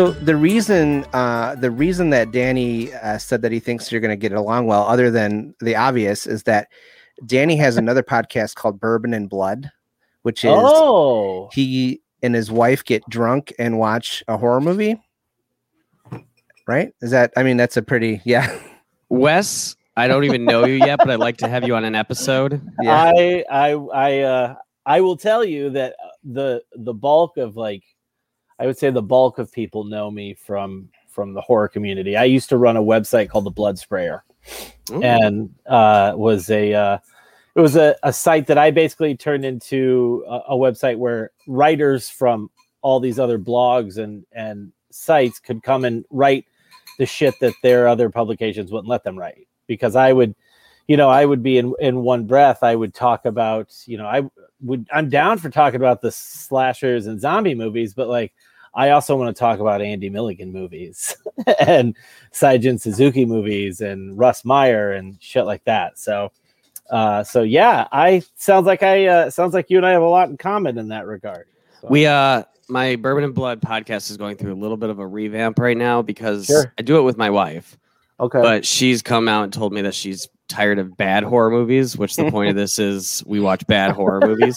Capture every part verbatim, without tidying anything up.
So the reason uh, the reason that Danny uh, said that he thinks you're going to get along well, other than the obvious, is that Danny has another podcast called Bourbon and Blood, which is oh. he and his wife get drunk and watch a horror movie. Right? Is that? I mean, that's a pretty yeah. Wes, I don't even know you yet, but I'd like to have you on an episode. Yeah. I I I uh, I will tell you that the the bulk of like. I would say the bulk of people know me from from the horror community. I used to run a website called The Blood Sprayer, Ooh. and uh, was a uh, it was a, a site that I basically turned into a, a website where writers from all these other blogs and and sites could come and write the shit that their other publications wouldn't let them write. Because I would, you know, I would be in in one breath. I would talk about, you know, I would I'm down for talking about the slashers and zombie movies, but like. I also want to talk about Andy Milligan movies and Saijin Suzuki movies and Russ Meyer and shit like that. So, uh, so yeah, I sounds like I uh, sounds like you and I have a lot in common in that regard. So. We uh, my Bourbon and Blood podcast is going through a little bit of a revamp right now because sure. I do it with my wife. Okay, but she's come out and told me that she's tired of bad horror movies, which the point of this is we watch bad horror movies.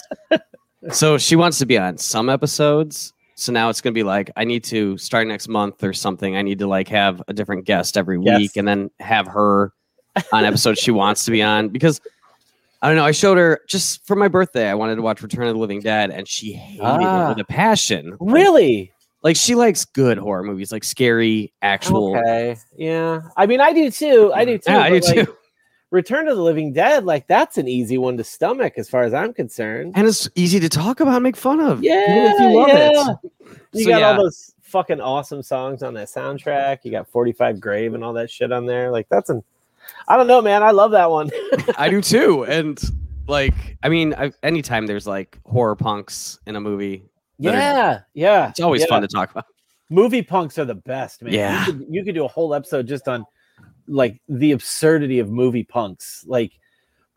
So she wants to be on some episodes. So now it's going to be like, I need to start next month or something. I need to like have a different guest every yes. week and then have her on episodes she wants to be on. Because I don't know, I showed her just for my birthday. I wanted to watch Return of the Living Dead and she hated ah, it with a passion. Really? Like, like she likes good horror movies, like scary, actual. Okay. Yeah. I mean, I do too. I do too. Yeah, I do like, too. Return of the Living Dead, like that's an easy one to stomach as far as I'm concerned. And it's easy to talk about and make fun of. Yeah. Even if you love yeah. it. You so, got yeah. all those fucking awesome songs on that soundtrack. You got forty-five Grave and all that shit on there. Like that's an, I don't know, man. I love that one. I do too. And like, I mean, I've, anytime there's like horror punks in a movie. Yeah. Are, yeah. It's always yeah. fun to talk about. Movie punks are the best, man. Yeah. You could, you could do a whole episode just on like the absurdity of movie punks. Like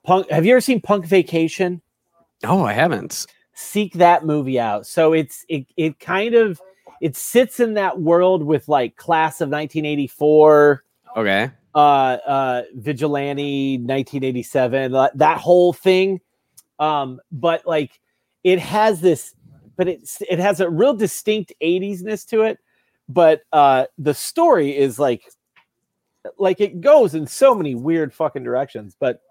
punk, have you ever seen Punk Vacation? Oh, I haven't. Seek that movie out. So it's it it kind of it sits in that world with like Class of nineteen eighty-four, okay, uh uh Vigilante nineteen eighty-seven, that whole thing. Um but like it has this but it's it has a real distinct eighties-ness to it, but uh the story is like Like it goes in so many weird fucking directions, but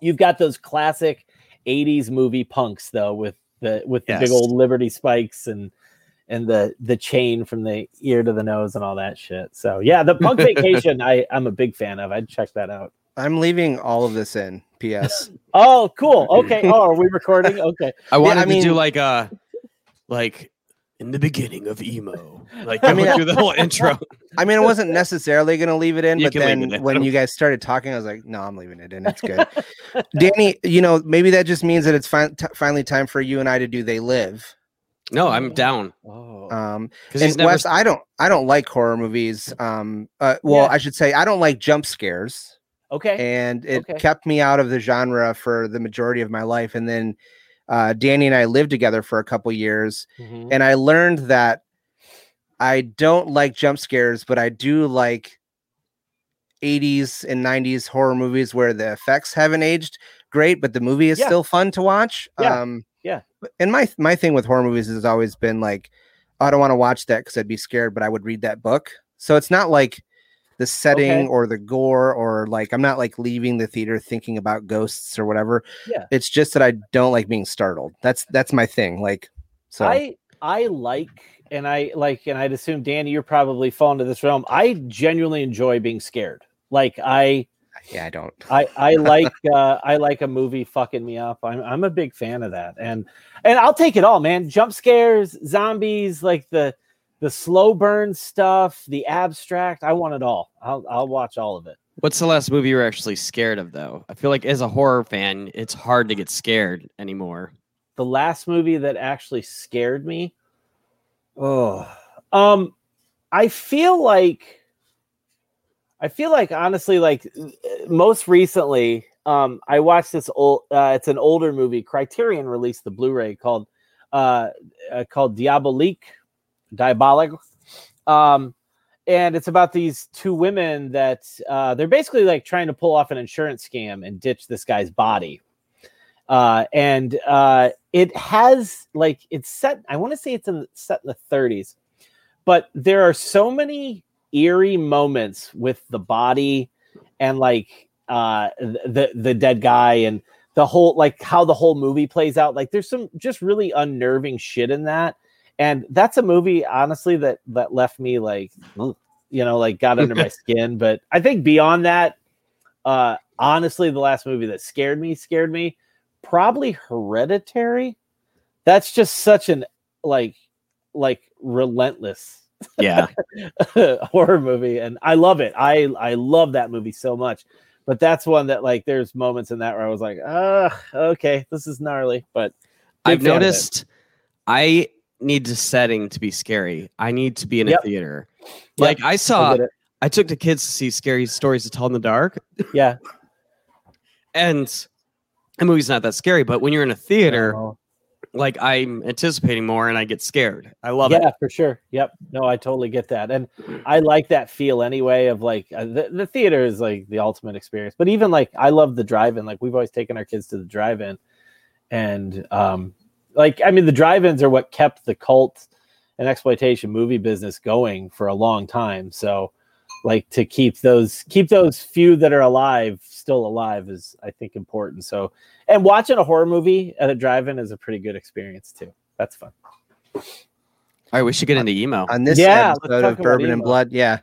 you've got those classic eighties movie punks though, with the with the yes. big old Liberty spikes and and the the chain from the ear to the nose and all that shit. So yeah, the Punk Vacation I I'm a big fan of. I'd check that out. I'm leaving all of this in. P S Oh, cool. Okay. Oh, are we recording? Okay. I wanted yeah, I mean, to do like a like. In the beginning of emo, like I mean, through the whole intro. I mean, I wasn't necessarily going to leave it in, you but then when you guys started talking, I was like, "No, I'm leaving it in. It's good." Danny, you know, maybe that just means that it's fi- t- finally time for you and I to do "They Live." No, I'm down. Oh. Um, and never... Wes, I don't, I don't like horror movies. Um, uh, well, yeah. I should say I don't like jump scares. Okay, and it okay. kept me out of the genre for the majority of my life, and then. Uh, Danny and I lived together for a couple years, mm-hmm. and I learned that I don't like jump scares, but I do like eighties and nineties horror movies where the effects haven't aged great, but the movie is yeah. still fun to watch. Yeah. Um, yeah. And my my thing with horror movies has always been like, oh, I don't want to watch that because I'd be scared, but I would read that book. So it's not like the setting okay. or the gore or like I'm not like leaving the theater thinking about ghosts or whatever. Yeah. It's just that I don't like being startled. That's that's my thing. Like so I I like and I like and I'd assume Danny, you're probably falling to this realm. I genuinely enjoy being scared. Like I Yeah, I don't. I, I like uh, I like a movie fucking me up. I'm I'm a big fan of that. And and I'll take it all, man. Jump scares, zombies, like the The slow burn stuff, the abstract, I want it all. I'll I'll watch all of it. What's the last movie you were actually scared of, though? I feel like as a horror fan, it's hard to get scared anymore. The last movie that actually scared me? Oh. Um, I feel like... I feel like, honestly, like, most recently, um, I watched this old... Uh, it's an older movie. Criterion released the Blu-ray called, uh, uh, called Diabolique. Diabolic Um, and it's about these two women that uh, they're basically like trying to pull off an insurance scam and ditch this guy's body. Uh, and uh, it has like it's set. I want to say it's in, set in the thirties, but there are so many eerie moments with the body and like uh, the the dead guy and the whole like how the whole movie plays out. Like there's some just really unnerving shit in that. And that's a movie, honestly, that, that left me like, you know, like got under my skin. But I think beyond that, uh, honestly, the last movie that scared me, scared me, probably Hereditary. That's just such an like, like relentless yeah horror movie. And I love it. I, I love that movie so much. But that's one that like, there's moments in that where I was like, ah, okay, this is gnarly. But I've noticed I... need the setting to be scary. I need to be in yep. a theater. Like yep. I saw, I, I took the kids to see Scary Stories to Tell in the Dark. Yeah. And the movie's not that scary, but when you're in a theater, oh. like I'm anticipating more and I get scared. I love yeah, it. Yeah, for sure. Yep. No, I totally get that. And I like that feel anyway of like uh, the, the theater is like the ultimate experience, but even like, I love the drive-in. Like we've always taken our kids to the drive-in and, um, like, I mean, the drive-ins are what kept the cult and exploitation movie business going for a long time. So, like, to keep those keep those few that are alive still alive is, I think, important. So, and watching a horror movie at a drive-in is a pretty good experience, too. That's fun. All right, we should get into emo. On this yeah, episode of Bourbon and Blood, yeah.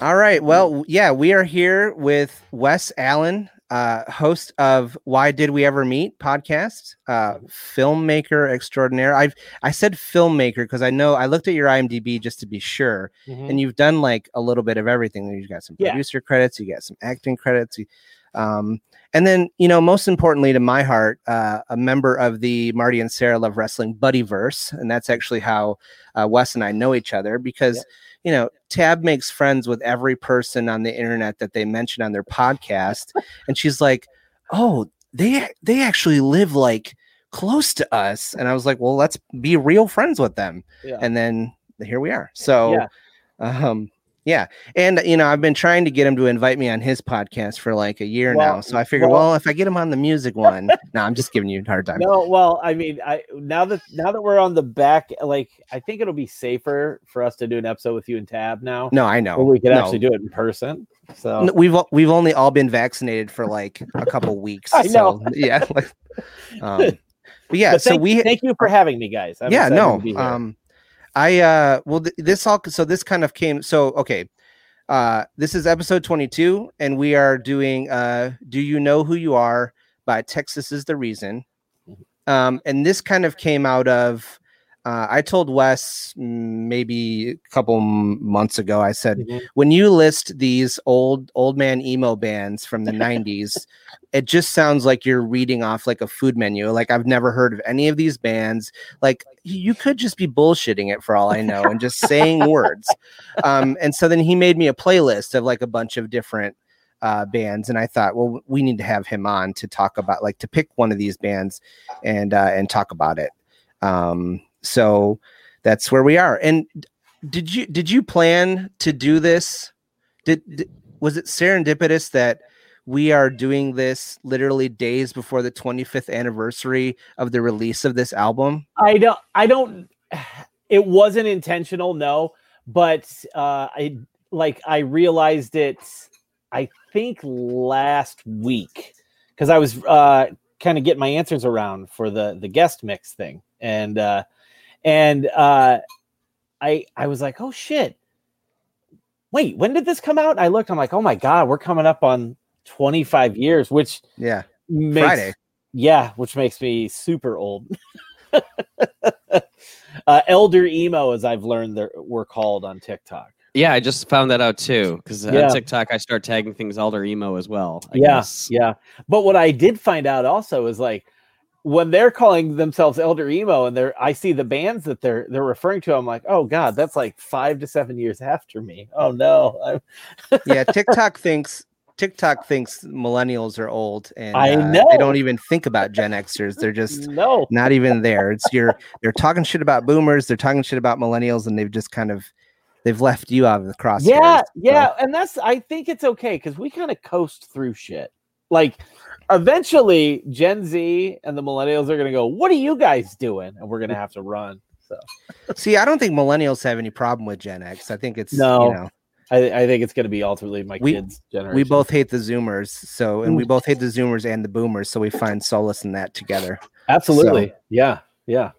All right, well, yeah, we are here with Wes Allen, Uh, host of Why Did We Ever Meet podcast, uh, filmmaker extraordinaire. I've I said filmmaker because I know I looked at your I M D B just to be sure, mm-hmm. and you've done like a little bit of everything. You've got some producer yeah. credits, you got some acting credits, you, um, and then you know most importantly to my heart, uh, a member of the Marty and Sarah Love Wrestling Buddyverse, and that's actually how uh, Wes and I know each other because. Yeah. You know, Tab makes friends with every person on the internet that they mention on their podcast. And she's like, oh, they they actually live like close to us. And I was like, well, let's be real friends with them. Yeah. And then here we are. So, yeah. um, yeah. And, you know, I've been trying to get him to invite me on his podcast for like a year well, now. So I figured, well, well, if I get him on the music one, no, I'm just giving you a hard time. No, well, I mean, I now that now that we're on the back, like, I think it'll be safer for us to do an episode with you and Tab now. No, I know. Or we could no. actually do it in person. So no, we've we've only all been vaccinated for like a couple weeks. I know. So, yeah. Like, um, but yeah. But so thank, we thank you for having me, guys. I'm yeah. No. Um. I, uh, well, th- this all, so this kind of came, so, okay. Uh, this is episode twenty-two and we are doing, uh, Do You Know Who You Are by Texas Is the Reason. Um, and this kind of came out of, uh, I told Wes maybe a couple months ago, I said, mm-hmm. when you list these old, old man emo bands from the nineties, it just sounds like you're reading off like a food menu. Like I've never heard of any of these bands. Like you could just be bullshitting it for all I know and just saying words. Um, and so then he made me a playlist of like a bunch of different uh, bands. And I thought, well, we need to have him on to talk about like to pick one of these bands and, uh, and talk about it. Um, So that's where we are. And did you did you plan to do this? Did, did was it serendipitous that we are doing this literally days before the twenty-fifth anniversary of the release of this album? I don't. I don't. It wasn't intentional, no. But uh, I like I realized it. I think last week because I was uh, kind of getting my answers around for the the guest mix thing and. Uh, And uh, I I was like, oh, shit. Wait, when did this come out? And I looked. I'm like, oh, my God, we're coming up on twenty-five years, which yeah, makes, Friday. Yeah, which makes me super old. uh, Elder Emo, as I've learned, that we're called on TikTok. Yeah, I just found that out, too, because yeah. on TikTok, I start tagging things Elder Emo as well. I yeah, guess. yeah. But what I did find out also is like, when they're calling themselves Elder Emo and they're, I see the bands that they're, they're referring to. I'm like, oh God, that's like five to seven years after me. Oh no. yeah. TikTok thinks TikTok thinks millennials are old, and I uh, know. They don't even think about Gen Xers. They're just no. not even there. It's your they're talking shit about boomers, they're talking shit about millennials, and they've just kind of they've left you out of the crosshairs. Yeah, so. yeah, and that's I think it's okay because we kind of coast through shit. Like eventually, Gen Z and the millennials are gonna go, "What are you guys doing?" And we're gonna have to run. So, see, I don't think millennials have any problem with Gen X. I think it's no. You know, I, I think it's going to be ultimately my we, kids' generation. We both hate the Zoomers, so and we both hate the Zoomers and the Boomers, so we find solace in that together. Absolutely, so. yeah, yeah.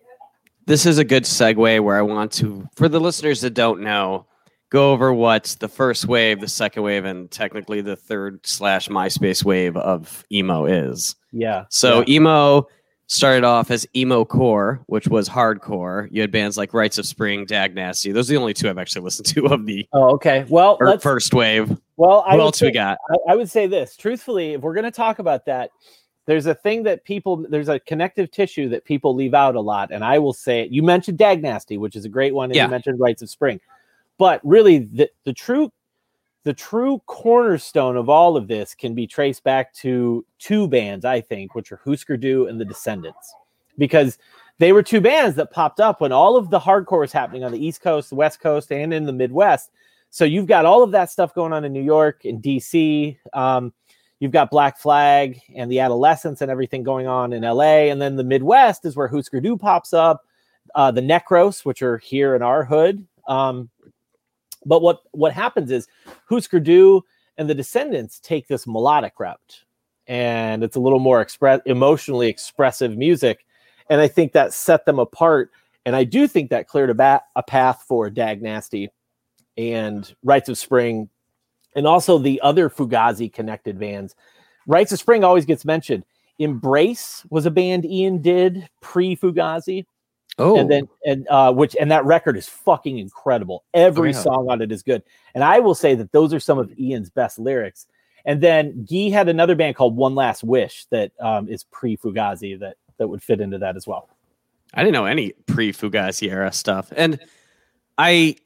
This is a good segue where I want to, for the listeners that don't know, go over what's the first wave, the second wave, and technically the third slash MySpace wave of emo is. Yeah. So yeah. emo started off as emo core, which was hardcore. You had bands like Rites of Spring, Dag Nasty. Those are the only two I've actually listened to of the oh, okay. Well, let's, first wave. Well, I what else say, we got? I, I would say this. Truthfully, if we're going to talk about that, there's a thing that people, there's a connective tissue that people leave out a lot. And I will say it. You mentioned Dag Nasty, which is a great one. And yeah. you mentioned Rites of Spring. But really, the, the true the true cornerstone of all of this can be traced back to two bands, I think, which are Husker Du and The Descendants, because they were two bands that popped up when all of the hardcore was happening on the East Coast, the West Coast, and in the Midwest. So you've got all of that stuff going on in New York and D C. Um, you've got Black Flag and the Adolescents and everything going on in L A. And then the Midwest is where Husker Du pops up, uh, the Necros, which are here in our hood. Um, But what, what happens is Husker Du and the Descendants take this melodic route, and it's a little more express, emotionally expressive music. And I think that set them apart. And I do think that cleared a, bat, a path for Dag Nasty and Rites of Spring and also the other Fugazi connected bands. Rites of Spring always gets mentioned. Embrace was a band Ian did pre Fugazi. Oh, and then and uh, which and that record is fucking incredible. Every oh, yeah. song on it is good, and I will say that those are some of Ian's best lyrics. And then Guy had another band called One Last Wish that um, is pre-Fugazi that that would fit into that as well. I didn't know any pre-Fugazi era stuff, and I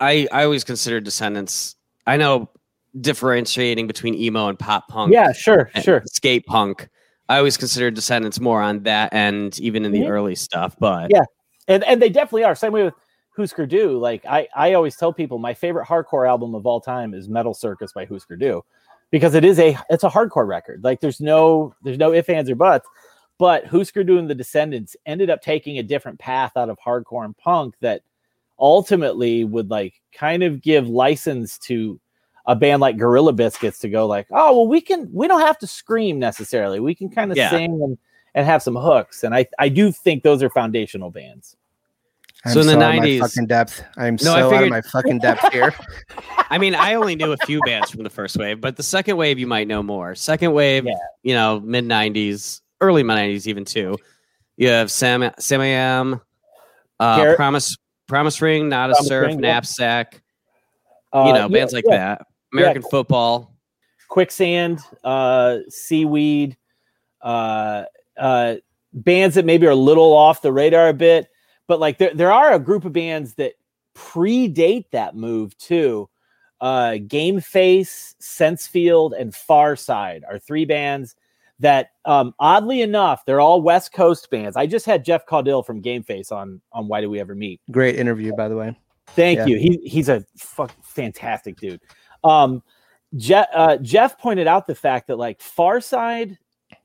I I always considered Descendants. I know differentiating between emo and pop punk. Yeah, sure, sure. Skate punk. I always considered Descendants more on that end, even in the mm-hmm. early stuff. But yeah, and and they definitely are. Same way with Husker Du. Like I, I always tell people, my favorite hardcore album of all time is Metal Circus by Husker Du, because it is a it's a hardcore record. Like there's no there's no ifs, ands, or buts. But Husker Du and the Descendants ended up taking a different path out of hardcore and punk that ultimately would like kind of give license to a band like Gorilla Biscuits to go like, oh, well, we can, we don't have to scream necessarily. We can kind of yeah. sing and, and have some hooks. And I, I do think those are foundational bands. I'm so in so the nineties, fucking depth. I'm no, so I figured, out of my fucking depth here. I mean, I only knew a few bands from the first wave, but the second wave, you might know more. Second wave, yeah. you know, mid nineties, early nineties, even too. You have Sam, Samiam, uh, Promise, Promise Ring, Not Promise a Surf, Ring, Knapsack, yeah. you know, uh, bands yeah, like yeah. that. American yeah. football, Quicksand, uh, Seaweed, uh, uh, bands that maybe are a little off the radar a bit, but like there, there are a group of bands that predate that move too. Uh, Game Face, Sense Field, and Far Side are three bands that, um, oddly enough, they're all West Coast bands. I just had Jeff Caudill from Game Face on on Why Did We Ever Meet? Great interview, by the way. Thank yeah. you. He he's a fuck fantastic dude. Um, Je- uh, Jeff pointed out the fact that like Far Side,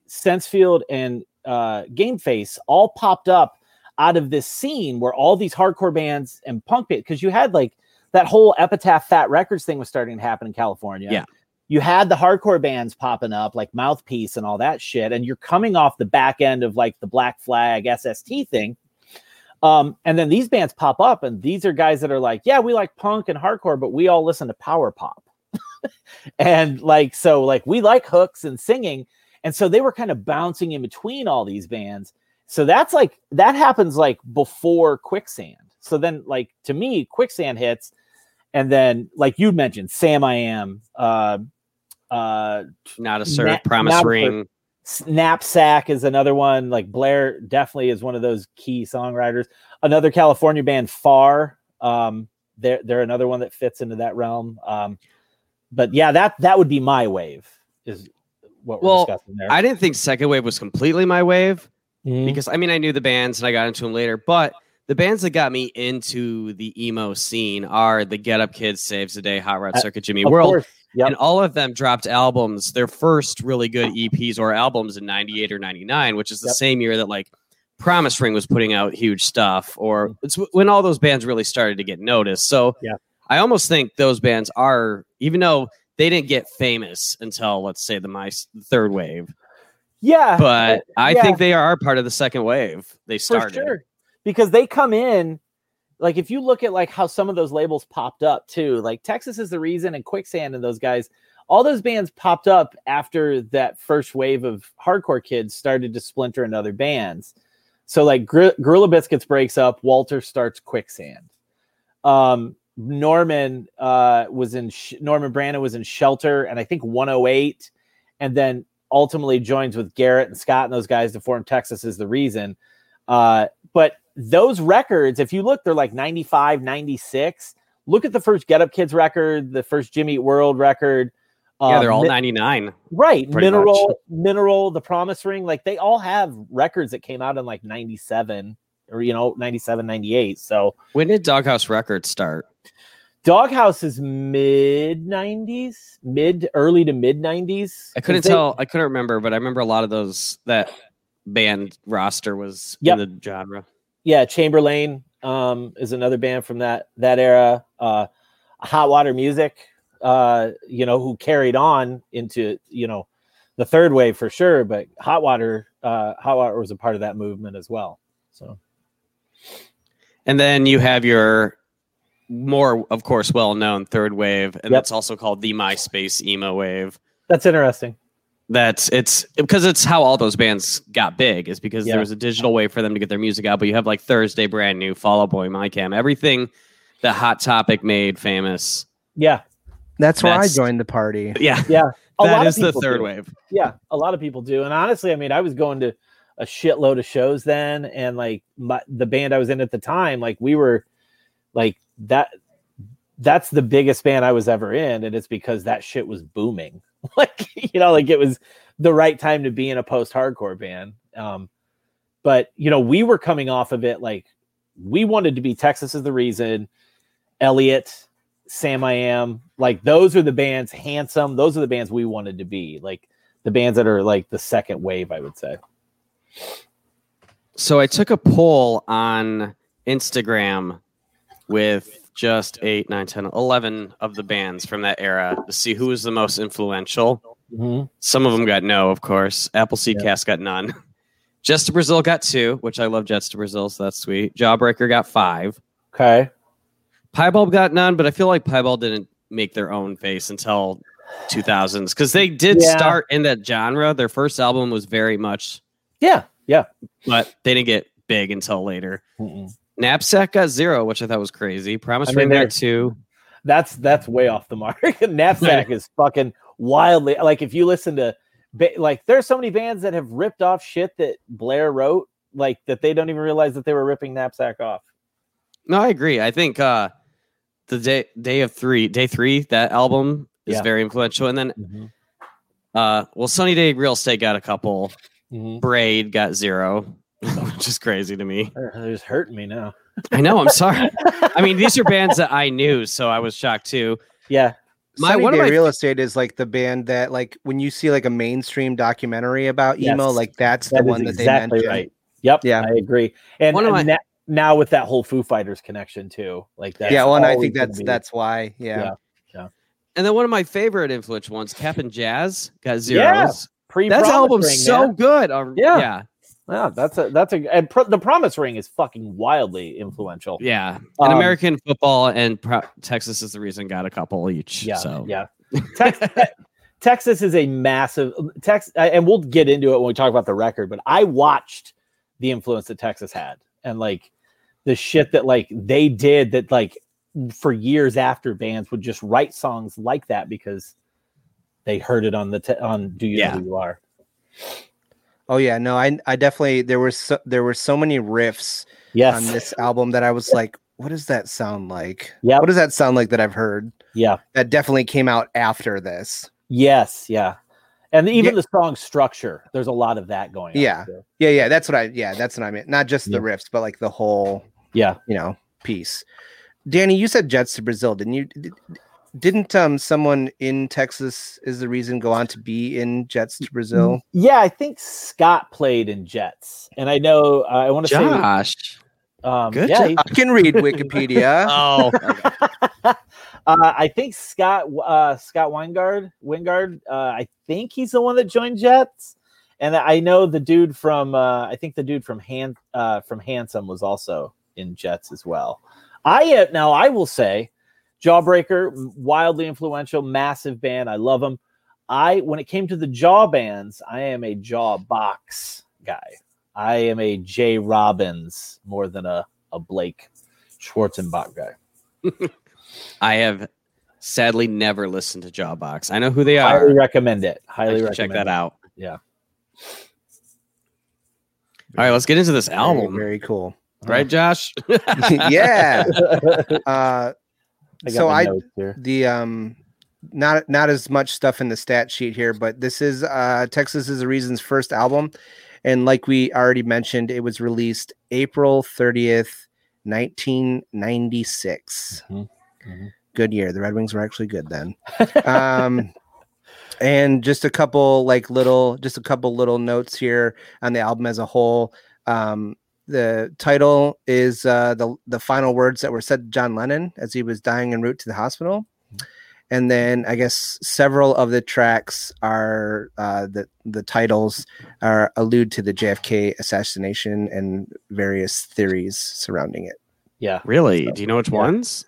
Sense Field, and uh, Game Face all popped up out of this scene where all these hardcore bands and punk bands, because you had like that whole Epitaph Fat Records thing was starting to happen in California. Yeah, you had the hardcore bands popping up like Mouthpiece and all that shit, and you're coming off the back end of like the Black Flag S S T thing. Um, and then these bands pop up, and these are guys that are like, yeah, we like punk and hardcore, but we all listen to power pop. And like, so like we like hooks and singing. And so they were kind of bouncing in between all these bands. So that's like, that happens like before Quicksand. So then like, to me, Quicksand hits. And then like you mentioned, Sam, I Am, uh, uh, Not a Surf, na- Promise Knap- Ring. Knapsack is another one. Like Blair definitely is one of those key songwriters. Another California band, Far. Um, they're, they're another one that fits into that realm. Um, but yeah, that that would be my wave is what we're well, discussing there. I didn't think second wave was completely my wave mm-hmm. because I mean, I knew the bands and I got into them later, but the bands that got me into the emo scene are the Get Up Kids, Saves the Day, Hot Rod Circuit, Jimmy Eat World. Yep. And all of them dropped albums, their first really good E Ps or albums in ninety-eight or ninety-nine, which is the yep. same year that like Promise Ring was putting out huge stuff, or it's when all those bands really started to get noticed. So yeah. I almost think those bands are, even though they didn't get famous until, let's say, the my third wave. Yeah. But I yeah. think they are part of the second wave. They started. For sure. Because they come in, like if you look at like how some of those labels popped up too, like Texas Is the Reason and Quicksand and those guys, all those bands popped up after that first wave of hardcore kids started to splinter into other bands. So like Gr- Gorilla Biscuits breaks up, Walter starts Quicksand. Um, Norman uh, was in Sh- Norman Brandon was in Shelter and I think one oh eight, and then ultimately joins with Garrett and Scott and those guys to form Texas Is the Reason. Uh, but those records, if you look, they're like ninety-five, ninety-six. Look at the first Get Up Kids record, the first Jimmy Eat World record. Um, yeah, they're all ninety-nine. Right. Mineral, much. Mineral, The Promise Ring. Like they all have records that came out in like ninety-seven or, you know, ninety-seven, ninety-eight. So when did Doghouse Records start? Doghouse is mid nineties, mid early to mid nineties. I couldn't they, tell. I couldn't remember, but I remember a lot of those that band roster was yep. in the genre. Yeah, Chamberlain um, is another band from that that era. Uh, Hot Water Music, uh, you know, who carried on into, you know, the third wave for sure. But Hot Water, uh, Hot Water was a part of that movement as well. So, and then you have your more, of course, well-known third wave, and yep. that's also called the MySpace emo wave. That's interesting. That's it's because it's how all those bands got big is because yeah. there was a digital way for them to get their music out. But you have like Thursday, Brand New, Fall Out Boy, My Chem, everything that Hot Topic made famous. Yeah. That's, that's where I joined the party. Yeah. Yeah. A that lot is of the third do. Wave. Yeah. A lot of people do. And honestly, I mean, I was going to a shitload of shows then. And like my, the band I was in at the time, like we were like that. That's the biggest band I was ever in. And it's because that shit was booming. Like, you know, like it was the right time to be in a post-hardcore band. Um, but, you know, we were coming off of it. Like we wanted to be Texas Is the Reason, Elliot, Samiam. Like those are the bands, Handsome. Those are the bands we wanted to be. Like the bands that are like the second wave, I would say. So I took a poll on Instagram with just eight, nine, ten, eleven of the bands from that era to see who was the most influential. Mm-hmm. Some of them got no, of course. Appleseed yeah. Cast got none. Jets to Brazil got two, which I love Jets to Brazil, so that's sweet. Jawbreaker got five. Okay. Piebald got none, but I feel like Piebald didn't make their own face until two thousands because they did yeah. start in that genre. Their first album was very much... Yeah, yeah. But they didn't get big until later. Mm-mm. Knapsack got zero, which I thought was crazy. Promise I mean, Ring got two. That's that's way off the mark. Knapsack is fucking wildly like if you listen to like there's so many bands that have ripped off shit that Blair wrote, like that they don't even realize that they were ripping Knapsack off. No, I agree. I think uh, the day day of three, day three, that album is yeah. very influential. And then, mm-hmm. uh, well, Sunny Day Real Estate got a couple. Mm-hmm. Braid got zero. Which is crazy to me. They're just hurting me now. I know. I'm sorry. I mean, these are bands that I knew, so I was shocked too. Yeah. My Sunny one Day of my Real Estate is like the band that, like, when you see like a mainstream documentary about emo, yes. like that's that the one that exactly they mentioned. Right. Yep. Yeah, I agree. And, and my... na- now with that whole Foo Fighters connection too, like that. Yeah. Well, and I think that's be... that's why. Yeah. yeah. Yeah. And then one of my favorite influential ones, Cap'n Jazz, got zeros. Yeah. That album's so man. good. Um, yeah. yeah. Yeah, that's a that's a and pro, the Promise Ring is fucking wildly influential. Yeah, um, and American Football and pro, Texas Is the Reason got a couple each. Yeah, so. yeah. Tex, Texas is a massive Tex, and we'll get into it when we talk about the record. But I watched the influence that Texas had, and like the shit that like they did that like for years after bands would just write songs like that because they heard it on the te- on Do You yeah. Know Who You Are. Oh yeah, no, I I definitely there were so, there were so many riffs yes. on this album that I was like, what does that sound like? Yeah. What does that sound like that I've heard? Yeah. That definitely came out after this. Yes. Yeah. And even yeah. the song structure, there's a lot of that going on. Yeah. Too. Yeah. Yeah. That's what I, yeah, that's what I meant. Not just the yeah. riffs, but like the whole, yeah, you know, piece. Danny, you said Jets to Brazil. Didn't you? Did, didn't um someone in Texas Is the Reason go on to be in Jets to Brazil? Yeah. I think Scott played in Jets. And I know, uh, I want to say Josh. Um, Good yeah, job. He, I can read Wikipedia. Oh, uh, I think Scott uh, Scott Weingard Wingard. Uh, I think he's the one that joined Jets, and I know the dude from uh, I think the dude from Han uh, from Handsome was also in Jets as well. I uh, now I will say, Jawbreaker, wildly influential, massive band. I love them. I when it came to the Jaw bands, I am a Jaw Box guy. I am a Jay Robbins more than a, a Blake Schwarzenbach guy. I have sadly never listened to Jawbox. I know who they are. Highly recommend it. Highly recommend check that it. out. Yeah. All right, let's get into this album. Very, very cool. Right, Josh? yeah. Uh, I so I the um not not as much stuff in the stat sheet here, but this is uh, Texas Is the Reason's first album. And like we already mentioned, it was released April thirtieth, nineteen ninety-six. Mm-hmm. Mm-hmm. Good year. The Red Wings were actually good then. um, and just a couple like little, just a couple little notes here on the album as a whole. Um, the title is uh, the the final words that were said to John Lennon as he was dying en route to the hospital. And then I guess several of the tracks are uh, the the titles are allude to the J F K assassination and various theories surrounding it. Yeah, really. So, do you know which yeah. ones?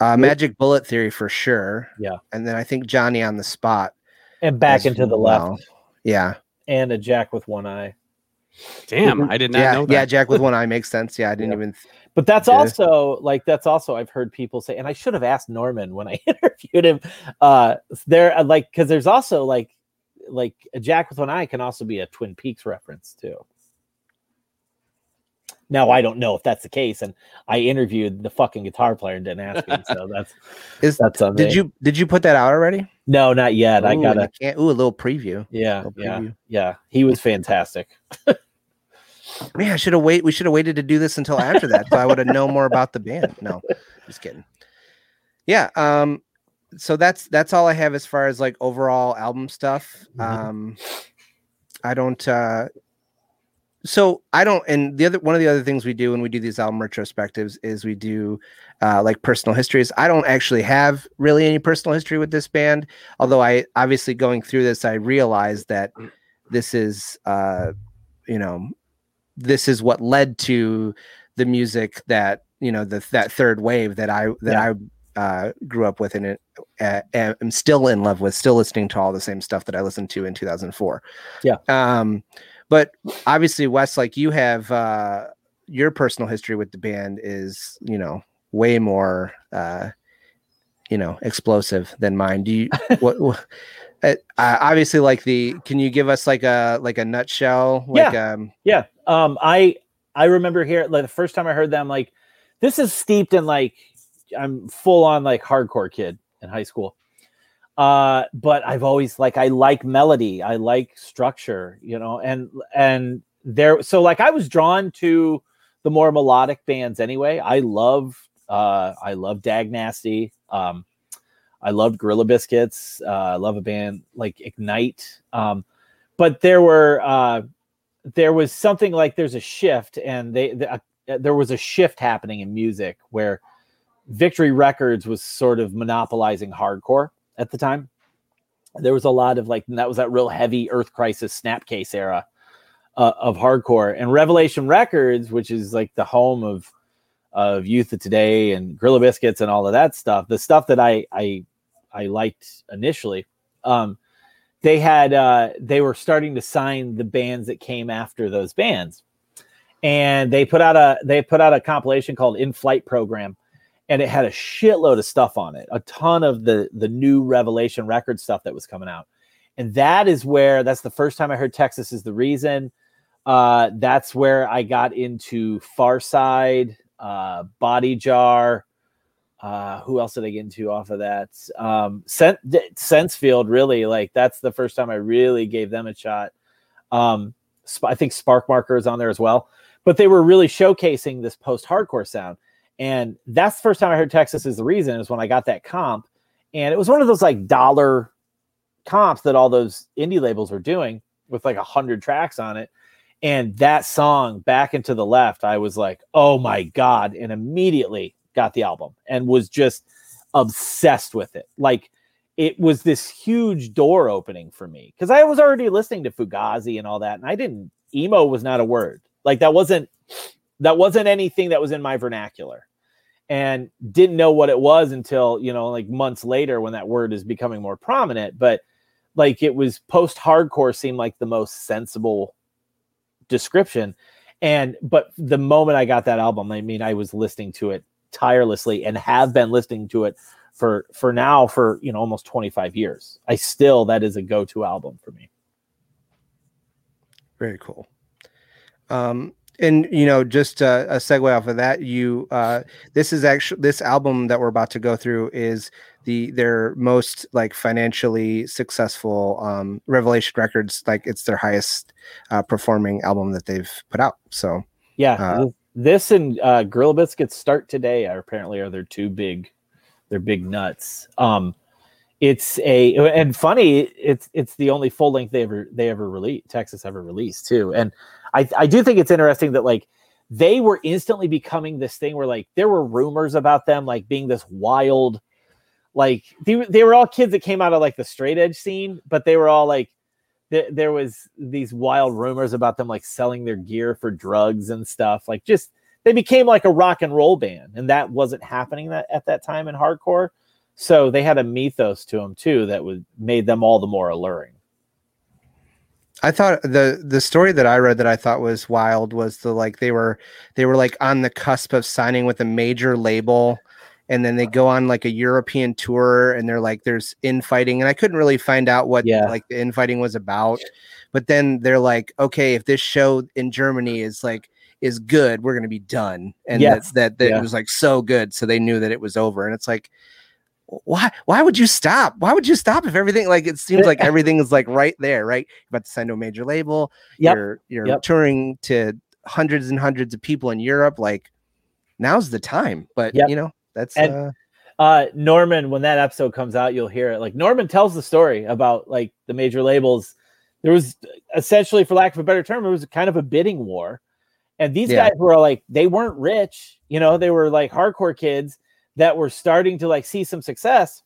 Uh, Magic Bullet Theory for sure. Yeah, and then I think Johnny on the Spot and Back Into the well. Left. Yeah, and a Jack with One Eye. Damn, I did not yeah, know that. Yeah, Jack with One Eye makes sense. Yeah, I didn't yeah. even. Th- But that's also like that's also I've heard people say, and I should have asked Norman when I interviewed him. Uh, there, like, because there's also like, like a Jack with One Eye can also be a Twin Peaks reference too. Now I don't know if that's the case, and I interviewed the fucking guitar player and didn't ask him. So that's is that's on did you did you put that out already? No, not yet. Ooh, I gotta. Can't, ooh, a little preview. Yeah, little preview. yeah, yeah. He was fantastic. Man, I should have wait. We should have waited to do this until after that, so I would have known more about the band. No, just kidding. Yeah. Um. So that's that's all I have as far as like overall album stuff. Um. I don't. Uh, so I don't. And the other one of the other things we do when we do these album retrospectives is we do uh, like personal histories. I don't actually have really any personal history with this band, although I obviously going through this, I realized that this is uh, you know. This is what led to the music that, you know, the, that third wave that I, that yeah. I uh, grew up with and it, uh, am still in love with, still listening to all the same stuff that I listened to in two thousand four. Yeah. Um, but obviously Wes, like you have uh, your personal history with the band is, you know, way more, uh, you know, explosive than mine. Do you, what, what uh, obviously like the, can you give us like a, like a nutshell? Like, yeah. Um, yeah. Um, I, I remember here like the first time I heard them, like this is steeped in like, I'm full on like hardcore kid in high school. Uh, but I've always like, I like melody. I like structure, you know, and, and there, so like I was drawn to the more melodic bands anyway. I love, uh, I love Dag Nasty. Um, I loved Gorilla Biscuits. Uh, I love a band like Ignite. Um, but there were, uh, there was something like there's a shift and they, the, uh, there was a shift happening in music where Victory Records was sort of monopolizing hardcore at the time. There was a lot of like, that was that real heavy Earth Crisis Snapcase era uh, of hardcore and Revelation Records, which is like the home of, of Youth of Today and Gorilla Biscuits and all of that stuff. The stuff that I, I, I liked initially, um, They had uh, they were starting to sign the bands that came after those bands, and they put out a they put out a compilation called In Flight Program, and it had a shitload of stuff on it, a ton of the the new Revelation Record stuff that was coming out, and that is where that's the first time I heard Texas Is the Reason. Uh, that's where I got into Far Side. uh, Body Jar. Uh, who else did I get into off of that? Um, Sen- Sense Field, really. Like, that's the first time I really gave them a shot. Um, sp- I think Spark Marker is on there as well. But they were really showcasing this post-hardcore sound. And that's the first time I heard Texas Is the Reason, is when I got that comp. And it was one of those, like, dollar comps that all those indie labels were doing with, like, one hundred tracks on it. And that song, Back and to the Left, I was like, oh, my God. And immediately got the album and was just obsessed with it. Like, it was this huge door opening for me, because I was already listening to Fugazi and all that, and I didn't, emo was not a word. Like, that wasn't, that wasn't anything that was in my vernacular, and didn't know what it was until, you know, like months later when that word is becoming more prominent. But like, it was post-hardcore seemed like the most sensible description. And, but the moment I got that album, I mean, I was listening to it tirelessly, and have been listening to it for for now for you know almost twenty-five years. I still, that is a go-to album for me. Very cool. Um and you know, just uh, a segue off of that, you uh this is actually, this album that we're about to go through is the their most like financially successful um Revelation Records, like it's their highest uh performing album that they've put out. So yeah, uh, this and uh, Gorilla Biscuits Start Today are apparently are their two big, they're big nuts. Um, it's a, and funny, it's it's the only full length they ever they ever released, Texas ever released too. And I I do think it's interesting that like they were instantly becoming this thing where like there were rumors about them like being this wild, like they they were all kids that came out of like the straight edge scene, but they were all like, there was these wild rumors about them like selling their gear for drugs and stuff. Like, just, they became like a rock and roll band, and that wasn't happening that, at that time in hardcore. So they had a mythos to them too that would made them all the more alluring. I thought the the story that I read that I thought was wild was the like they were they were like on the cusp of signing with a major label. And then they go on like a European tour, and they're like, there's infighting. And I couldn't really find out what yeah. like the infighting was about, but then they're like, okay, if this show in Germany is like, is good, we're going to be done. And yes. that, that, that yeah. it was like so good. So they knew that it was over. And it's like, why, why would you stop? Why would you stop if everything, like, it seems like everything is like right there, right? You're about to sign to a major label. Yep. You're, you're yep. touring to hundreds and hundreds of people in Europe. Like, now's the time, but yep. you know, That's and, uh... uh Norman, when that episode comes out, you'll hear it. Like, Norman tells the story about like the major labels. There was essentially, for lack of a better term, it was kind of a bidding war. And these yeah. guys were like, they weren't rich, you know, they were like hardcore kids that were starting to like see some success,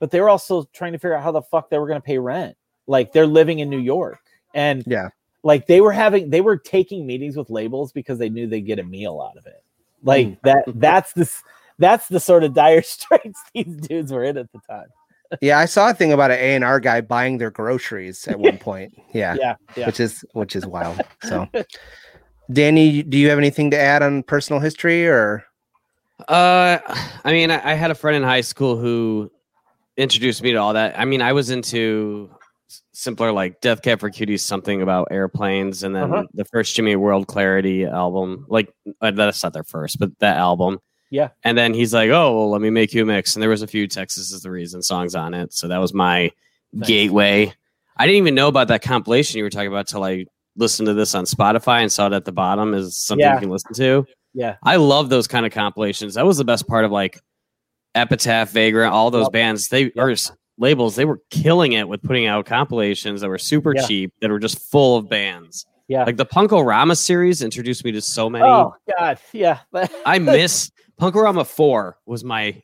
but they were also trying to figure out how the fuck they were gonna pay rent. Like, they're living in New York. And yeah, like they were having they were taking meetings with labels because they knew they'd get a meal out of it. Like mm. that that's this That's the sort of dire straits these dudes were in at the time. Yeah, I saw a thing about an A and R guy buying their groceries at one point. Yeah. yeah, yeah, which is which is wild. So, Danny, do you have anything to add on personal history? Or, uh, I mean, I, I had a friend in high school who introduced me to all that. I mean, I was into simpler like Death Cab for Cuties, something about airplanes, and then uh-huh. the first Jimmy Eat World Clarity album. Like, that's not their first, but that album. Yeah. And then he's like, oh, well, let me make you a mix. And there was a few Texas Is the Reason songs on it. So that was my nice. gateway. I didn't even know about that compilation you were talking about till I listened to this on Spotify and saw it at the bottom is something yeah. you can listen to. Yeah. I love those kind of compilations. That was the best part of like Epitaph, Vagrant, all those yep. bands, they or labels, they were killing it with putting out compilations that were super yeah. cheap, that were just full of bands. Yeah. Like the Punkorama series introduced me to so many. Oh, God. Yeah. I miss Punkorama four was my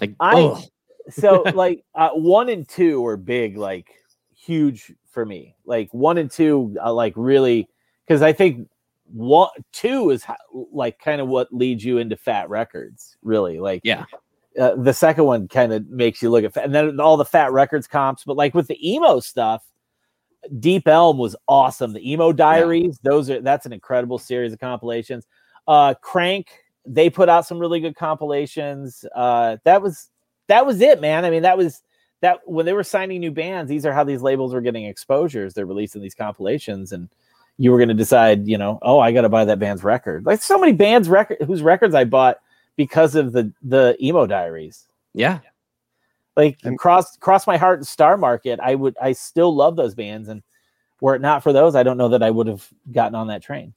like I, so like uh, one and two were big, like huge for me. Like one and two, uh, like really, because I think one two is how, like kind of what leads you into Fat Records, really. Like yeah, uh, the second one kind of makes you look at, and then all the Fat Records comps. But like with the emo stuff, Deep Elm was awesome. The Emo Diaries, yeah. those are that's an incredible series of compilations. Uh, Crank. They put out some really good compilations. Uh, that was, that was it, man. I mean, that was that when they were signing new bands, these are how these labels were getting exposures. They're releasing these compilations, and you were going to decide, you know, oh, I got to buy that band's record. Like so many bands record whose records I bought because of the, the Emo Diaries. Yeah. Like and, cross, cross my heart and Star Market. I would, I still love those bands. And were it not for those, I don't know that I would have gotten on that train.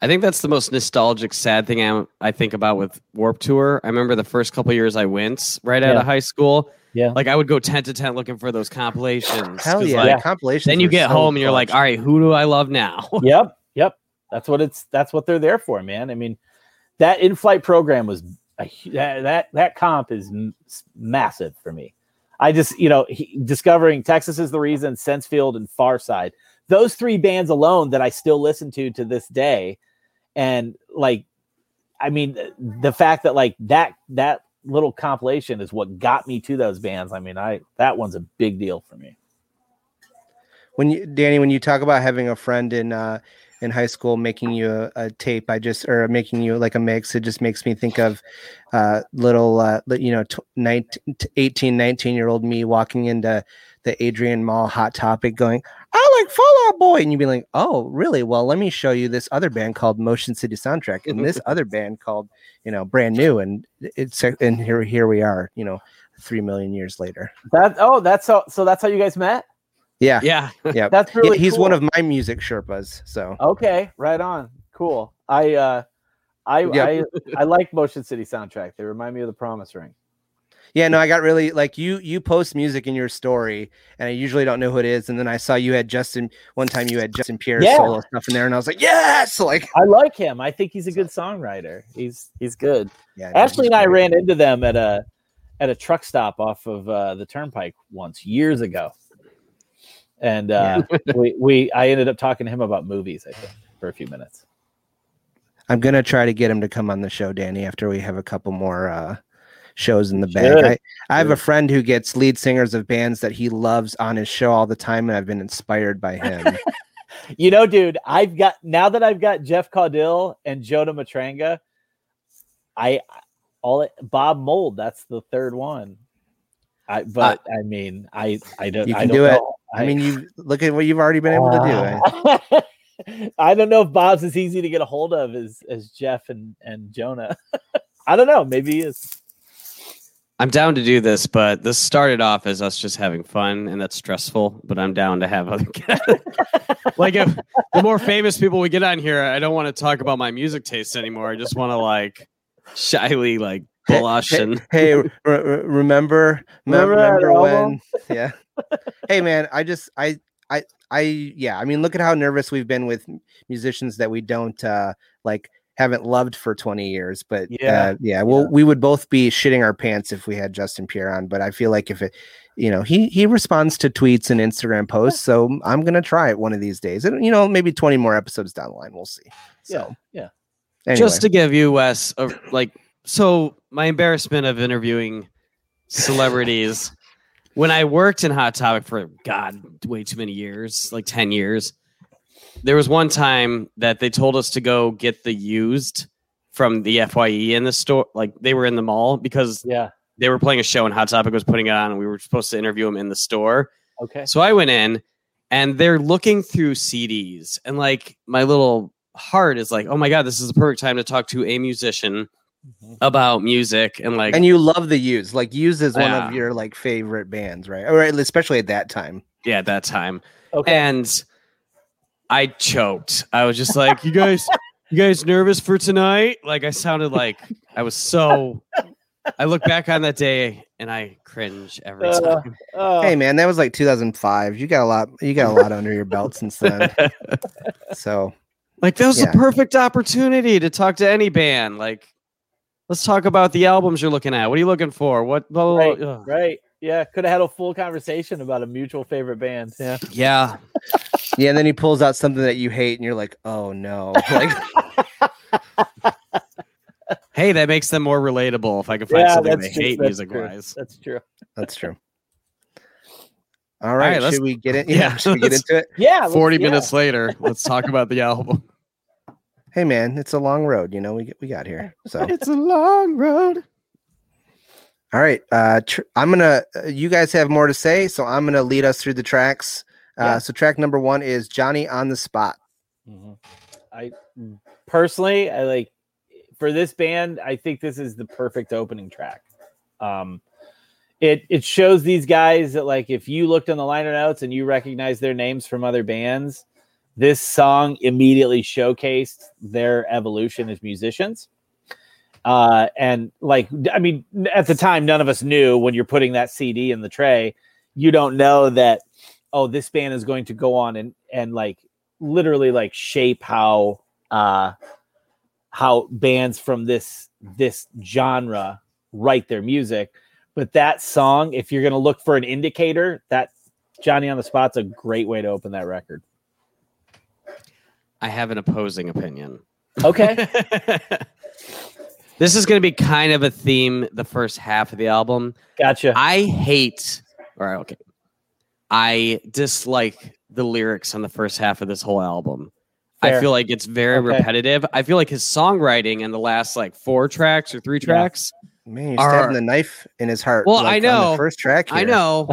I think that's the most nostalgic, sad thing I, I think about with Warped Tour. I remember the first couple of years I went right out yeah. of high school. Yeah. Like I would go tent to tent looking for those compilations. Hell yeah. Like, yeah. Compilations. Then you get so home fun. And you're like, all right, who do I love now? Yep. Yep. That's what it's, that's what they're there for, man. I mean, that in-flight program was a, that, that, that comp is m- massive for me. I just, you know, he, discovering Texas Is the Reason, Sense Field, and Far Side, those three bands alone that I still listen to to this day. And like, I mean, the fact that like that, that little compilation is what got me to those bands. I mean, I, that one's a big deal for me. When you, Danny, when you talk about having a friend in, uh, in high school, making you a, a tape, I just, or making you like a mix, it just makes me think of uh little, uh, you know, t- nineteen, eighteen, nineteen year old me walking into the Adrian Mall Hot Topic going, I like Fall Out Boy. And you'd be like, oh, really? Well, let me show you this other band called Motion City Soundtrack and this other band called, you know, Brand New. And it's, and here, here we are, you know, three million years later. That, oh, that's how, so that's how you guys met? Yeah. Yeah. Yeah. That's really yeah, he's cool. One of my music Sherpas. So, okay. Right on. Cool. I, uh, I, yep. I, I like Motion City Soundtrack. They remind me of the Promise Ring. Yeah, no, I got really like you, you post music in your story and I usually don't know who it is. And then I saw you had Justin one time you had Justin Pierre's yeah. solo stuff in there. And I was like, yes, like I like him. I think he's a good songwriter. He's, he's good. Yeah, Ashley and I ran good. into them at a, at a truck stop off of uh, the turnpike once years ago. And uh, yeah. we, we, I ended up talking to him about movies, I think, for a few minutes. I'm going to try to get him to come on the show, Danny, after we have a couple more, uh, shows in the bag. Sure. I, I have a friend who gets lead singers of bands that he loves on his show all the time, and I've been inspired by him. You know, dude, I've got now that I've got Jeff Caudill and Jonah Matranga, I all it, Bob Mold. That's the third one. I but uh, I mean, I I don't. You can I don't do know. it. I, I mean, you look at what you've already been able uh, to do. I don't know if Bob's as easy to get a hold of as as Jeff and and Jonah. I don't know. Maybe he is. I'm down to do this, but this started off as us just having fun, and that's stressful, but I'm down to have other like if the more famous people we get on here, I don't want to talk about my music taste anymore. I just want to like shyly like blush hey, and hey, re- remember, remember, remember when? Yeah. Hey man, I just I I I yeah, I mean look at how nervous we've been with musicians that we don't uh like haven't loved for twenty years, but yeah, uh, yeah, well, yeah. we would both be shitting our pants if we had Justin Pierre on, but I feel like if it, you know, he, he responds to tweets and Instagram posts. So I'm going to try it one of these days and, you know, maybe twenty more episodes down the line. We'll see. So yeah. yeah. Anyway. Just to give you Wes, a, like, so my embarrassment of interviewing celebrities when I worked in Hot Topic for God, way too many years, like ten years. There was one time that they told us to go get the used from the F Y E in the store. Like they were in the mall because yeah. they were playing a show and Hot Topic was putting it on and we were supposed to interview them in the store. Okay. So I went in and they're looking through C Ds and like my little heart is like, oh my God, this is the perfect time to talk to a musician mm-hmm. about music. And like, and you love the used, like used is yeah. one of your like favorite bands, right? Or especially at that time. Yeah. At that time. Okay. And I choked. I was just like, you guys, you guys nervous for tonight? Like I sounded like I was so, I look back on that day and I cringe every uh, time. Uh, hey man, that was like two thousand five. You got a lot, you got a lot under your belt since then. So like that was yeah. the perfect opportunity to talk to any band. Like, let's talk about the albums you're looking at. What are you looking for? What? Blah, blah, blah. Right, right. Yeah. Could have had a full conversation about a mutual favorite band. Yeah. Yeah. Yeah, and then he pulls out something that you hate, and you're like, "Oh no!" Like, hey, that makes them more relatable. If I can find yeah, something they true. hate music-wise, that's true. That's true. All right, All right should let's, we get it? Yeah, yeah should we get into it? Yeah. Forty yeah. minutes later, let's talk about the album. Hey, man, it's a long road. You know, we we got here, so it's a long road. All right, uh, tr- I'm gonna. Uh, you guys have more to say, so I'm gonna lead us through the tracks. Uh, yeah. So track number one is Johnny on the Spot. Mm-hmm. I personally, I like for this band, I think this is the perfect opening track. Um, it it shows these guys that, like, if you looked on the liner notes and you recognize their names from other bands, this song immediately showcased their evolution as musicians. Uh, and like, I mean, at the time, none of us knew when you're putting that C D in the tray, you don't know that, oh, this band is going to go on and, and like literally like shape how, uh, how bands from this, this genre write their music. But that song, if you're going to look for an indicator, that Johnny on the Spot's a great way to open that record. I have an opposing opinion. Okay. This is going to be kind of a theme the first half of the album. Gotcha. I hate, or okay, I dislike the lyrics on the first half of this whole album. Fair. I feel like it's very okay. repetitive. I feel like his songwriting in the last like four tracks or three tracks. Yeah. Man, he's are, stabbing the knife in his heart. Well, like, I know. On the first track here. I know.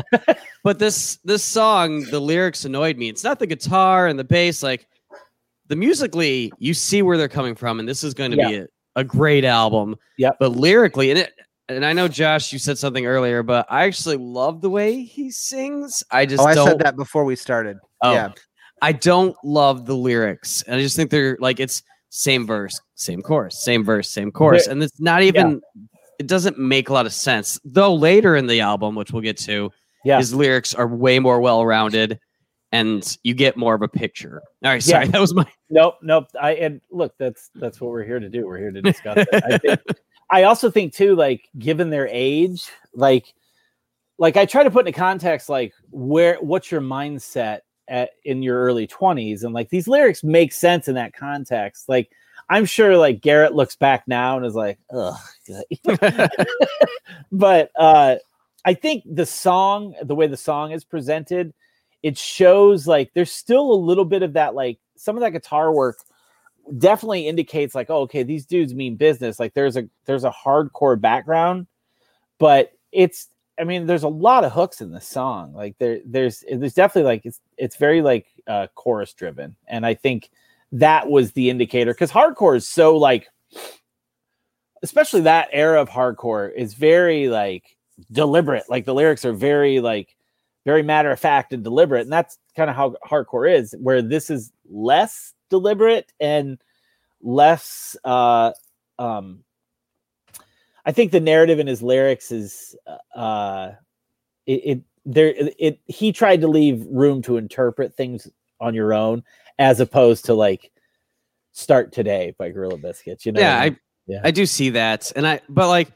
But this this song, the lyrics annoyed me. It's not the guitar and the bass. Like, the musically, you see where they're coming from, and this is going to yeah. be it. A great album, yeah. But lyrically, and it, and I know Josh, you said something earlier, but I actually love the way he sings. I just oh, I don't, said that before we started. Oh, yeah, I don't love the lyrics, and I just think they're like it's same verse, same chorus, same verse, same chorus, and it's not even. Yeah. It doesn't make a lot of sense. Though later in the album, which we'll get to, yeah. his lyrics are way more well-rounded, and you get more of a picture. All right, sorry, yeah. that was my... Nope, nope. I and look, that's that's what we're here to do. We're here to discuss it. I, think, I also think, too, like, given their age, like, like I try to put into context, like, where what's your mindset at in your early twenties? And, like, these lyrics make sense in that context. Like, I'm sure, like, Garrett looks back now and is like, ugh. But uh, I think the song, the way the song is presented... It shows like there's still a little bit of that, like some of that guitar work definitely indicates like, oh, okay, these dudes mean business. Like there's a there's a hardcore background, but it's I mean, there's a lot of hooks in this song. Like there there's there's definitely like it's it's very like uh, chorus driven. And I think that was the indicator because hardcore is so like, especially that era of hardcore is very like deliberate. Like the lyrics are very like. Very matter of fact and deliberate. And that's kind of how hardcore is, where this is less deliberate and less. Uh, um, I think the narrative in his lyrics is uh, it, it there. It, it he tried to leave room to interpret things on your own as opposed to like Start Today by Gorilla Biscuits. You know, yeah, I, mean? I yeah. I do see that. And I but like.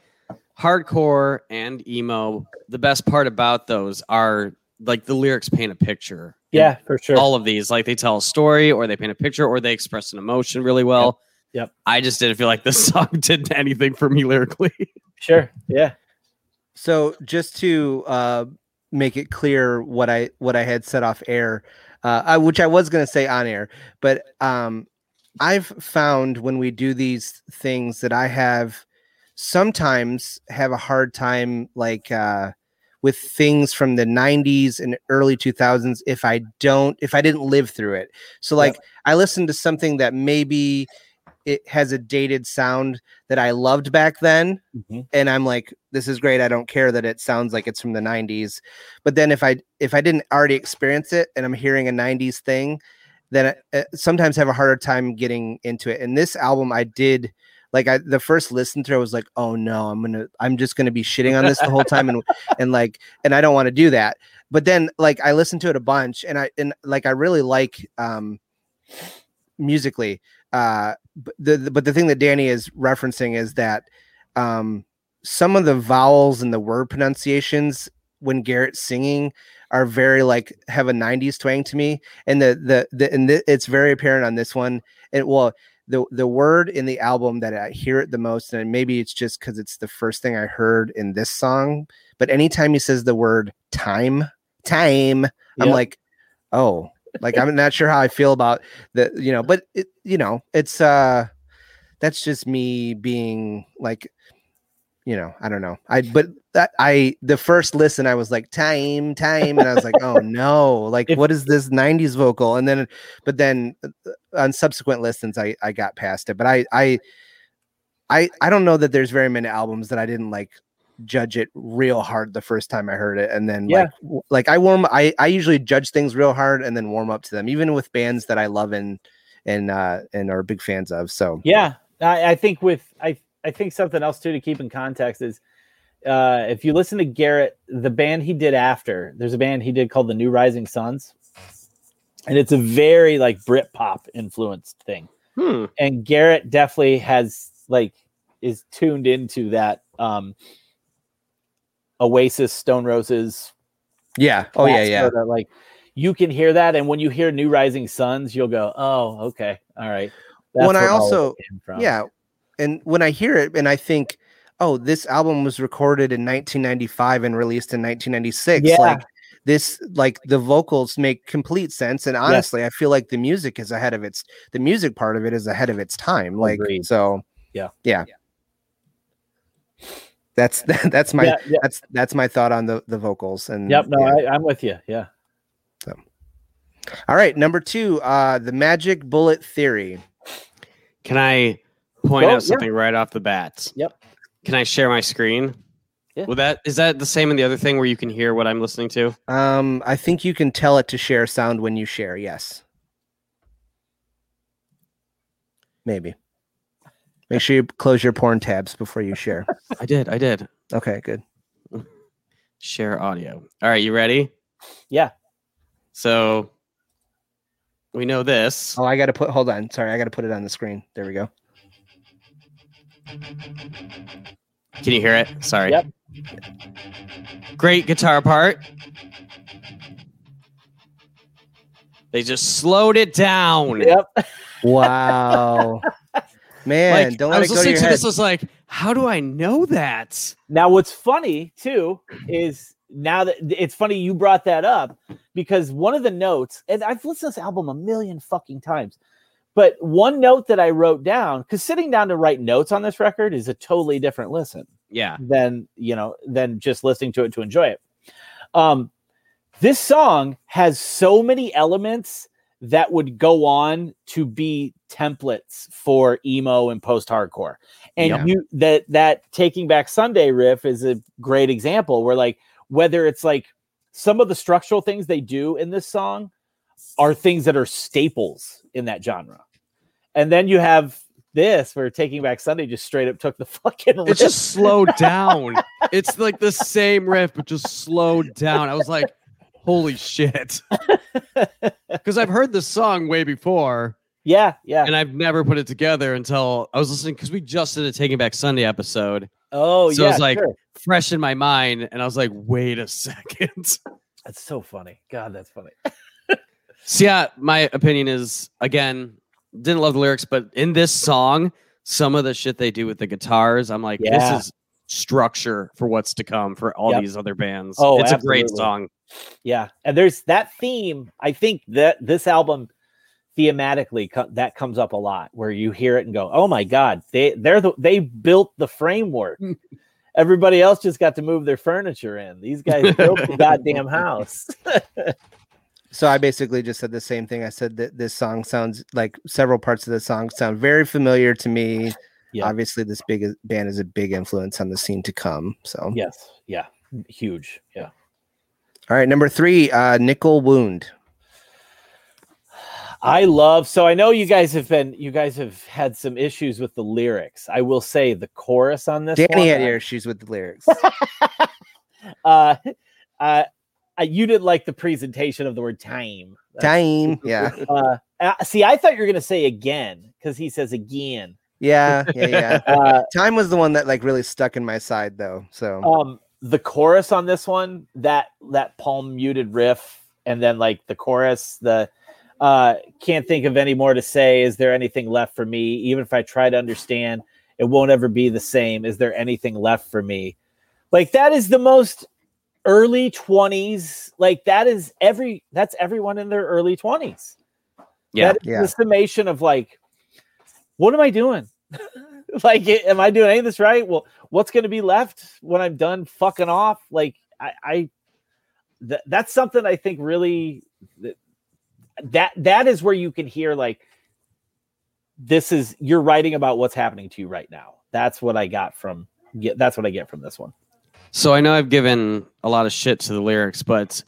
Hardcore and emo, the best part about those are like the lyrics paint a picture. Yeah, for sure. All of these, like they tell a story or they paint a picture or they express an emotion really well. Yep. Yep. I just didn't feel like this song did anything for me lyrically. Sure. Yeah. So just to uh, make it clear what I, what I had said off air, uh, I, which I was going to say on air, but um, I've found when we do these things that I have, sometimes have a hard time like uh with things from the nineties and early two thousands if I don't if I didn't live through it. So like yeah. I listened to something that maybe it has a dated sound that I loved back then mm-hmm. and I'm like, this is great, I don't care that it sounds like it's from the nineties. But then if I if I didn't already experience it and I'm hearing a nineties thing, then I, I sometimes have a harder time getting into it. And this album I did Like I, the first listen through, I was like, "Oh no, I'm gonna, I'm just gonna be shitting on this the whole time," and and like, and I don't want to do that. But then, like, I listened to it a bunch, and I and like, I really like um, musically. Uh, but the, the but the thing that Danny is referencing is that um, some of the vowels and the word pronunciations when Garrett's singing are very like have a nineties twang to me, and the the, the and the, it's very apparent on this one. It well. The the word in the album that I hear it the most, and maybe it's just because it's the first thing I heard in this song, but anytime he says the word time, time, yep. I'm like, oh, like, I'm not sure how I feel about the, you know, but it, you know, it's, uh, that's just me being like, you know, I don't know. I but that I the first listen I was like time time and I was like, oh no, like what is this nineties vocal? And then but then on subsequent listens I I got past it. But I I I I don't know that there's very many albums that I didn't like judge it real hard the first time I heard it, and then yeah. like w- like I warm I I usually judge things real hard and then warm up to them, even with bands that I love and and uh and are big fans of. So yeah, I, I think with I I think something else too to keep in context is uh if you listen to Garrett, the band he did after, there's a band he did called the New Rising Suns, and it's a very like Britpop influenced thing, hmm. and Garrett definitely has like is tuned into that um Oasis, Stone Roses, yeah, oh yeah, yeah. That, like you can hear that, and when you hear New Rising Suns, you'll go, "Oh, okay, all right." That's when I also, yeah, and when I hear it, and I think, "Oh, this album was recorded in nineteen ninety-five and released in nineteen ninety-six." Yeah. Like this, like the vocals make complete sense, and honestly, yeah. I feel like the music is ahead of its. The music part of it is ahead of its time. Like Agreed. so, yeah, yeah. yeah. That's that's my yeah, yeah. that's that's my thought on the, the vocals. And yep, no, yeah. I, I'm with you. Yeah. So, all right, number two, uh, the Magic Bullet Theory. Can I point oh, out something yeah. right off the bat? Yep. Can I share my screen? Yeah. Well, that is that the same in the other thing where you can hear what I'm listening to? Um, I think you can tell it to share sound when you share. Yes. Maybe. Make sure you close your porn tabs before you share. I did. I did. Okay, good. Share audio. All right, you ready? Yeah. So we know this. Oh, I got to put, hold on. Sorry, I got to put it on the screen. There we go. Can you hear it? Sorry. Yep. Great guitar part. They just slowed it down. Yep. Wow. Man, like, don't let I was it go listening to, to this. I was like, how do I know that? Now, what's funny too is now that it's funny you brought that up, because one of the notes, and I've listened to this album a million fucking times, but one note that I wrote down, because sitting down to write notes on this record is a totally different listen, yeah, than you know, than just listening to it to enjoy it. Um, this song has so many elements that would go on to be templates for emo and post-hardcore. And yeah. you that that Taking Back Sunday riff is a great example where like whether it's like some of the structural things they do in this song are things that are staples in that genre. And then you have this where Taking Back Sunday just straight up took the fucking riff. It's just slowed down. It's like the same riff, but just slowed down. I was like, holy shit. Because I've heard this song way before. Yeah, yeah. And I've never put it together until I was listening, because we just did a Taking Back Sunday episode. Oh, so yeah. So it was like sure. fresh in my mind. And I was like, wait a second. That's so funny. God, that's funny. So yeah, my opinion is, again, didn't love the lyrics, but in this song, some of the shit they do with the guitars, I'm like, yeah. this is structure for what's to come for all yep. these other bands. Oh, it's absolutely. a great song. Yeah, and there's that theme. I think that this album thematically co- that comes up a lot, where you hear it and go, "Oh my God, they they're the, they built the framework. Everybody else just got to move their furniture in. These guys built the goddamn house." So I basically just said the same thing. I said that this song sounds like several parts of the song sound very familiar to me. Yeah. Obviously, this big band is a big influence on the scene to come. So yes, yeah, huge, yeah. All right, number three, uh, Nickel Wound. I love, so I know you guys have been, you guys have had some issues with the lyrics. I will say the chorus on this. Danny one, had I, issues with the lyrics. uh, uh, you didn't like the presentation of the word time. Time, yeah. Uh, see, I thought you were going to say again, because he says again. Yeah, yeah, yeah. uh, time was the one that like really stuck in my side though, so. Um, The chorus on this one, that that palm muted riff, and then like the chorus, the uh, can't think of any more to say. Is there anything left for me? Even if I try to understand, it won't ever be the same. Is there anything left for me? Like that is the most early twenties. Like that is every that's everyone in their early twenties. Yeah, that is yeah. the summation of like, what am I doing? Like, am I doing any of this right? Well, what's going to be left when I'm done fucking off? Like, I, I th- that's something I think really th- that that is where you can hear, like, this is, you're writing about what's happening to you right now. That's what I got from, that's what I get from this one. So I know I've given a lot of shit to the lyrics, but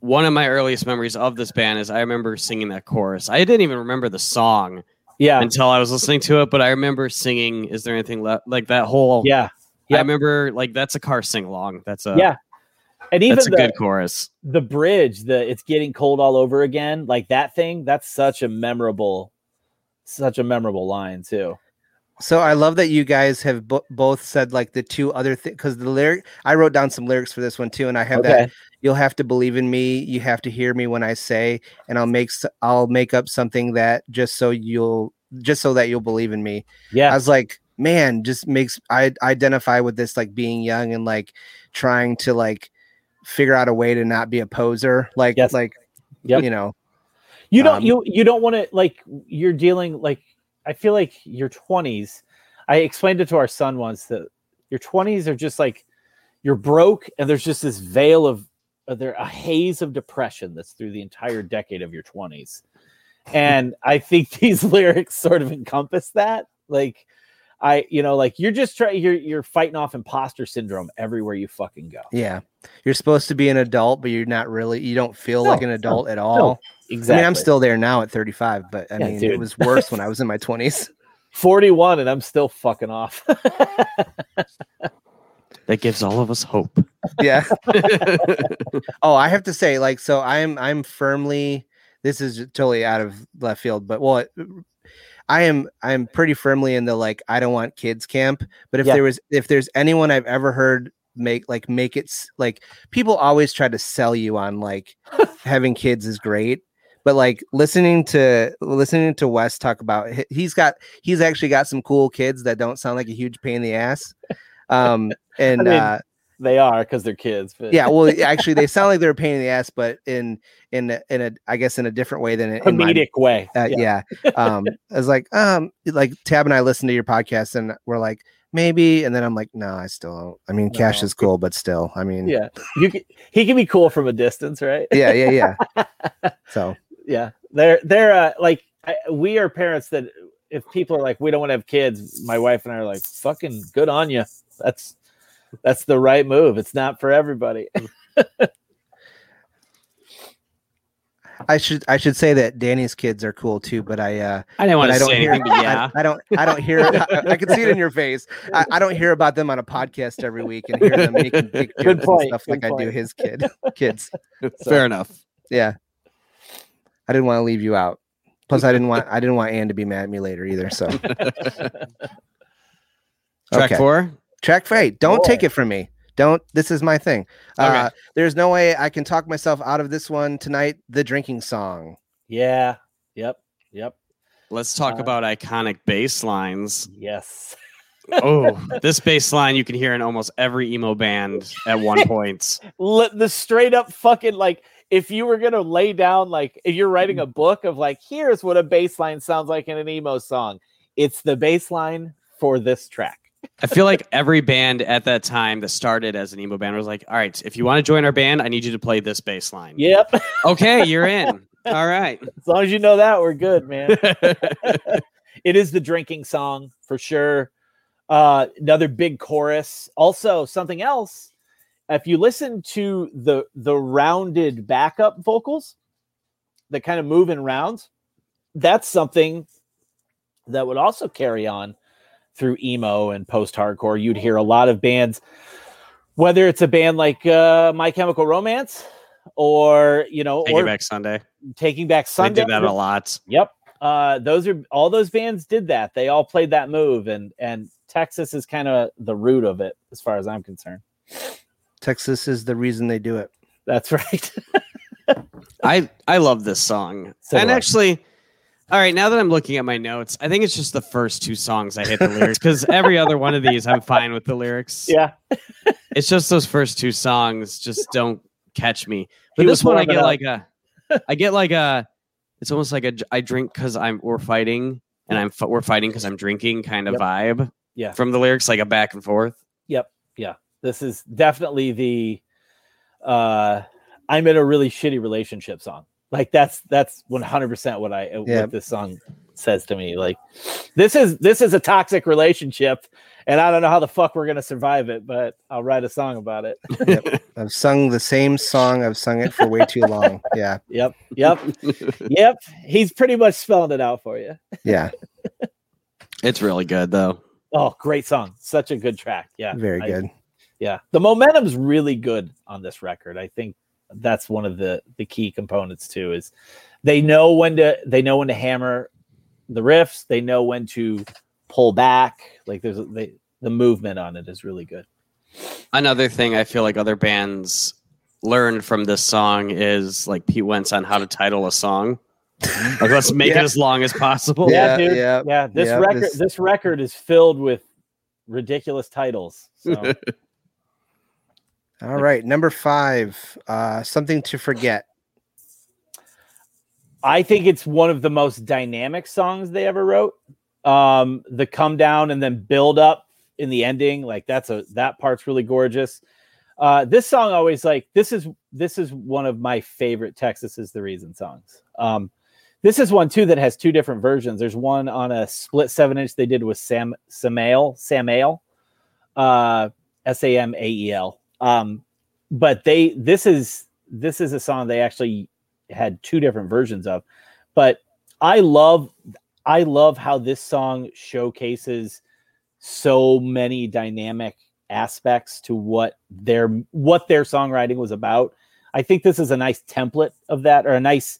one of my earliest memories of this band is I remember singing that chorus. I didn't even remember the song. Yeah. Until I was listening to it, but I remember singing "Is There Anything Left?" Like that whole yeah. Yep. I remember, like, that's a car sing along. That's a yeah. And even that's a the, good chorus. The bridge, the "It's Getting Cold All Over Again," like that thing. That's such a memorable, such a memorable line too. So I love that you guys have b- both said, like, the two other things, because the lyric, I wrote down some lyrics for this one too, and I have okay. that. You'll have to believe in me. You have to hear me when I say, and I'll make I'll make up something that just so you'll just so that you'll believe in me. Yeah, I was like, man, just makes I identify with this, like, being young and, like, trying to, like, figure out a way to not be a poser. Like, yes. like yep. you know, you don't um, you you don't want to, like, you're dealing, like, I feel like your twenties. I explained it to our son once that your twenties are just like, you're broke and there's just this veil of. There a haze of depression that's through the entire decade of your twenties, and I think these lyrics sort of encompass that. Like, I, you know, like you're just trying, you're you're fighting off imposter syndrome everywhere you fucking go. Yeah, you're supposed to be an adult, but you're not really. You don't feel no, like an adult no, at all. No, exactly. I mean, I'm still there now at thirty-five, but I yeah, mean, dude. It was worse when I was in my twenties. forty-one, and I'm still fucking off. That gives all of us hope. Yeah. Oh, I have to say, like, so I'm, I'm firmly, this is totally out of left field, but well, I am, I'm pretty firmly in the, like, I don't want kids camp, but if yeah. there was, if there's anyone I've ever heard make, like, make it like people always try to sell you on, like, having kids is great. But, like, listening to listening to Wes talk about, he's got, he's actually got some cool kids that don't sound like a huge pain in the ass. Um, and I mean, uh, they are, because they're kids. But. Yeah, well, actually, they sound like they're a pain in the ass, but in in in a I guess in a different way than in comedic my, way. Uh, yeah, yeah. Um, I was like, um, like Tab and I listened to your podcast, and we're like, maybe, and then I'm like, no, I still. Don't. I mean, no. Cash is cool, but still, I mean, yeah, you can, he can be cool from a distance, right? Yeah, yeah, yeah. So yeah, they're they're uh, like I, we are parents that if people are like, we don't want to have kids, my wife and I are like, fucking good on you. That's that's the right move. It's not for everybody. I should I should say that Danny's kids are cool too, but I uh, I didn't want to say anything. But yeah, I, I don't I don't hear. I, I can see it in your face. I, I don't hear about them on a podcast every week and hear them making big jokes and stuff like point. I do his kid kids. So, fair enough. Yeah, I didn't want to leave you out. Plus, I didn't want I didn't want Ann to be mad at me later either. So. Track okay. four? Track eight. Don't Boy. Take it from me. Don't. This is my thing. Okay. Uh, there's no way I can talk myself out of this one tonight. The drinking song. Yeah. Yep. Yep. Let's talk uh, about iconic bass lines. Yes. Oh, this bass line you can hear in almost every emo band at one point. The straight up fucking, like, if you were going to lay down, like, if you're writing a book of, like, here's what a bass line sounds like in an emo song. It's the bass line for this track. I feel like every band at that time that started as an emo band was like, all right, if you want to join our band, I need you to play this bass line. Yep. Okay, you're in. All right. As long as you know that, we're good, man. It is the drinking song for sure. Uh, another big chorus. Also, something else. If you listen to the the rounded backup vocals that kind of move in rounds, that's something that would also carry on through emo and post-hardcore. You'd hear a lot of bands, whether it's a band like uh, My Chemical Romance or, you know, Taking or Back Sunday. Taking Back Sunday. They did that a lot. Yep. Uh, those are all those bands did that. They all played that move, and and Texas is kind of the root of it, as far as I'm concerned. Texas is the reason they do it. That's right. I I love this song, so and actually. All right, now that I'm looking at my notes, I think it's just the first two songs I hit the lyrics, because every other one of these, I'm fine with the lyrics. Yeah. It's just those first two songs just don't catch me. But he this one, I get up. like a, I get like a, it's almost like a, I drink because I'm, we're fighting. and I'm we're fighting because I'm drinking kind of yep. vibe yeah. from the lyrics, like a back and forth. Yep. Yeah. This is definitely the uh, I'm in a really shitty relationship song. Like that's that's one hundred percent what I yeah. what this song says to me. Like this is this is a toxic relationship, and I don't know how the fuck we're gonna survive it, but I'll write a song about it. Yep. I've sung the same song. I've sung it for way too long. Yeah. Yep. Yep. Yep. He's pretty much spelling it out for you. Yeah. It's really good though. Oh, great song. Such a good track. Yeah. Very I, good. Yeah. The momentum's really good on this record. I think that's one of the, the key components too, is they know when to, they know when to hammer the riffs. They know when to pull back. Like there's they, the movement on it is really good. Another thing I feel like other bands learned from this song is like Pete Wentz on how to title a song. Like let's make yeah. it as long as possible. Yeah. Yeah. Dude. yeah, yeah. This yeah, record, this... this record is filled with ridiculous titles. So. All right, number five, uh, Something to Forget. I think it's one of the most dynamic songs they ever wrote. Um, the come down and then build up in the ending, like that's a that part's really gorgeous. Uh, this song always like this is this is one of my favorite Texas Is the Reason songs. Um, this is one too that has two different versions. There's one on a split seven inch they did with Sam Samael Samael, uh, S A M A E L. Um, but they, this is, this is a song they actually had two different versions of, but I love, I love how this song showcases so many dynamic aspects to what their, what their songwriting was about. I think this is a nice template of that, or a nice,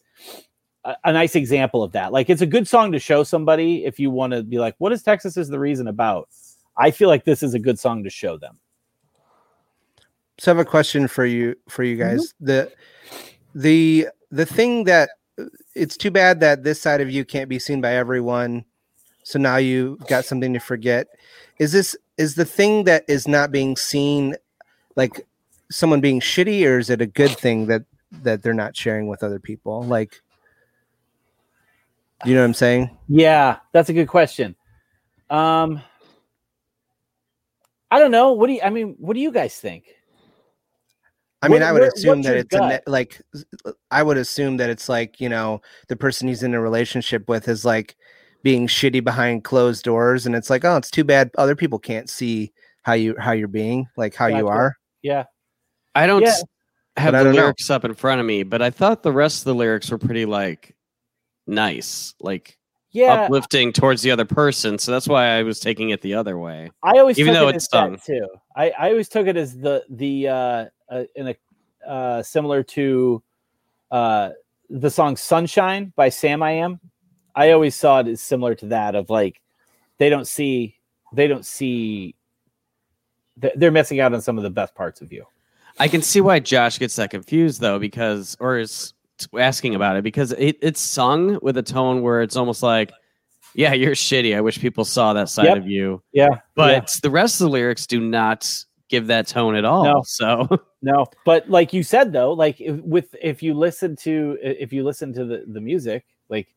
a, a nice example of that. Like it's a good song to show somebody. If you want to be like, what is Texas Is the Reason about? I feel like this is a good song to show them. So I have a question for you, for you guys. Mm-hmm. The, the, the thing that it's too bad that this side of you can't be seen by everyone. So now you've got something to forget. Is this, is the thing that is not being seen, like someone being shitty, or is it a good thing that, that they're not sharing with other people? Like, you know what I'm saying? Yeah, that's a good question. Um, I don't know. What do you, I mean, what do you guys think? I mean, what, I would what, assume that it's a, like, I would assume that it's like, you know, the person he's in a relationship with is like being shitty behind closed doors. And it's like, oh, it's too bad other people can't see how you, how you're being, like how exactly. you are. Yeah. I don't yeah. have but the don't lyrics know. up in front of me, but I thought the rest of the lyrics were pretty like nice, like yeah. uplifting towards the other person. So that's why I was taking it the other way. I always, even took though it it's sung too. I, I always took it as the, the, uh, Uh, in a uh, similar to uh, the song "Sunshine" by Samiam. I always saw it as similar to that of like they don't see they don't see they're missing out on some of the best parts of you. I can see why Josh gets that confused though, because or is asking about it because it, it's sung with a tone where it's almost like, yeah, you're shitty. I wish people saw that side yep. of you. Yeah, but yeah. the rest of the lyrics do not give that tone at all. No. So no, but like you said though, like if, with if you listen to if you listen to the, the music, like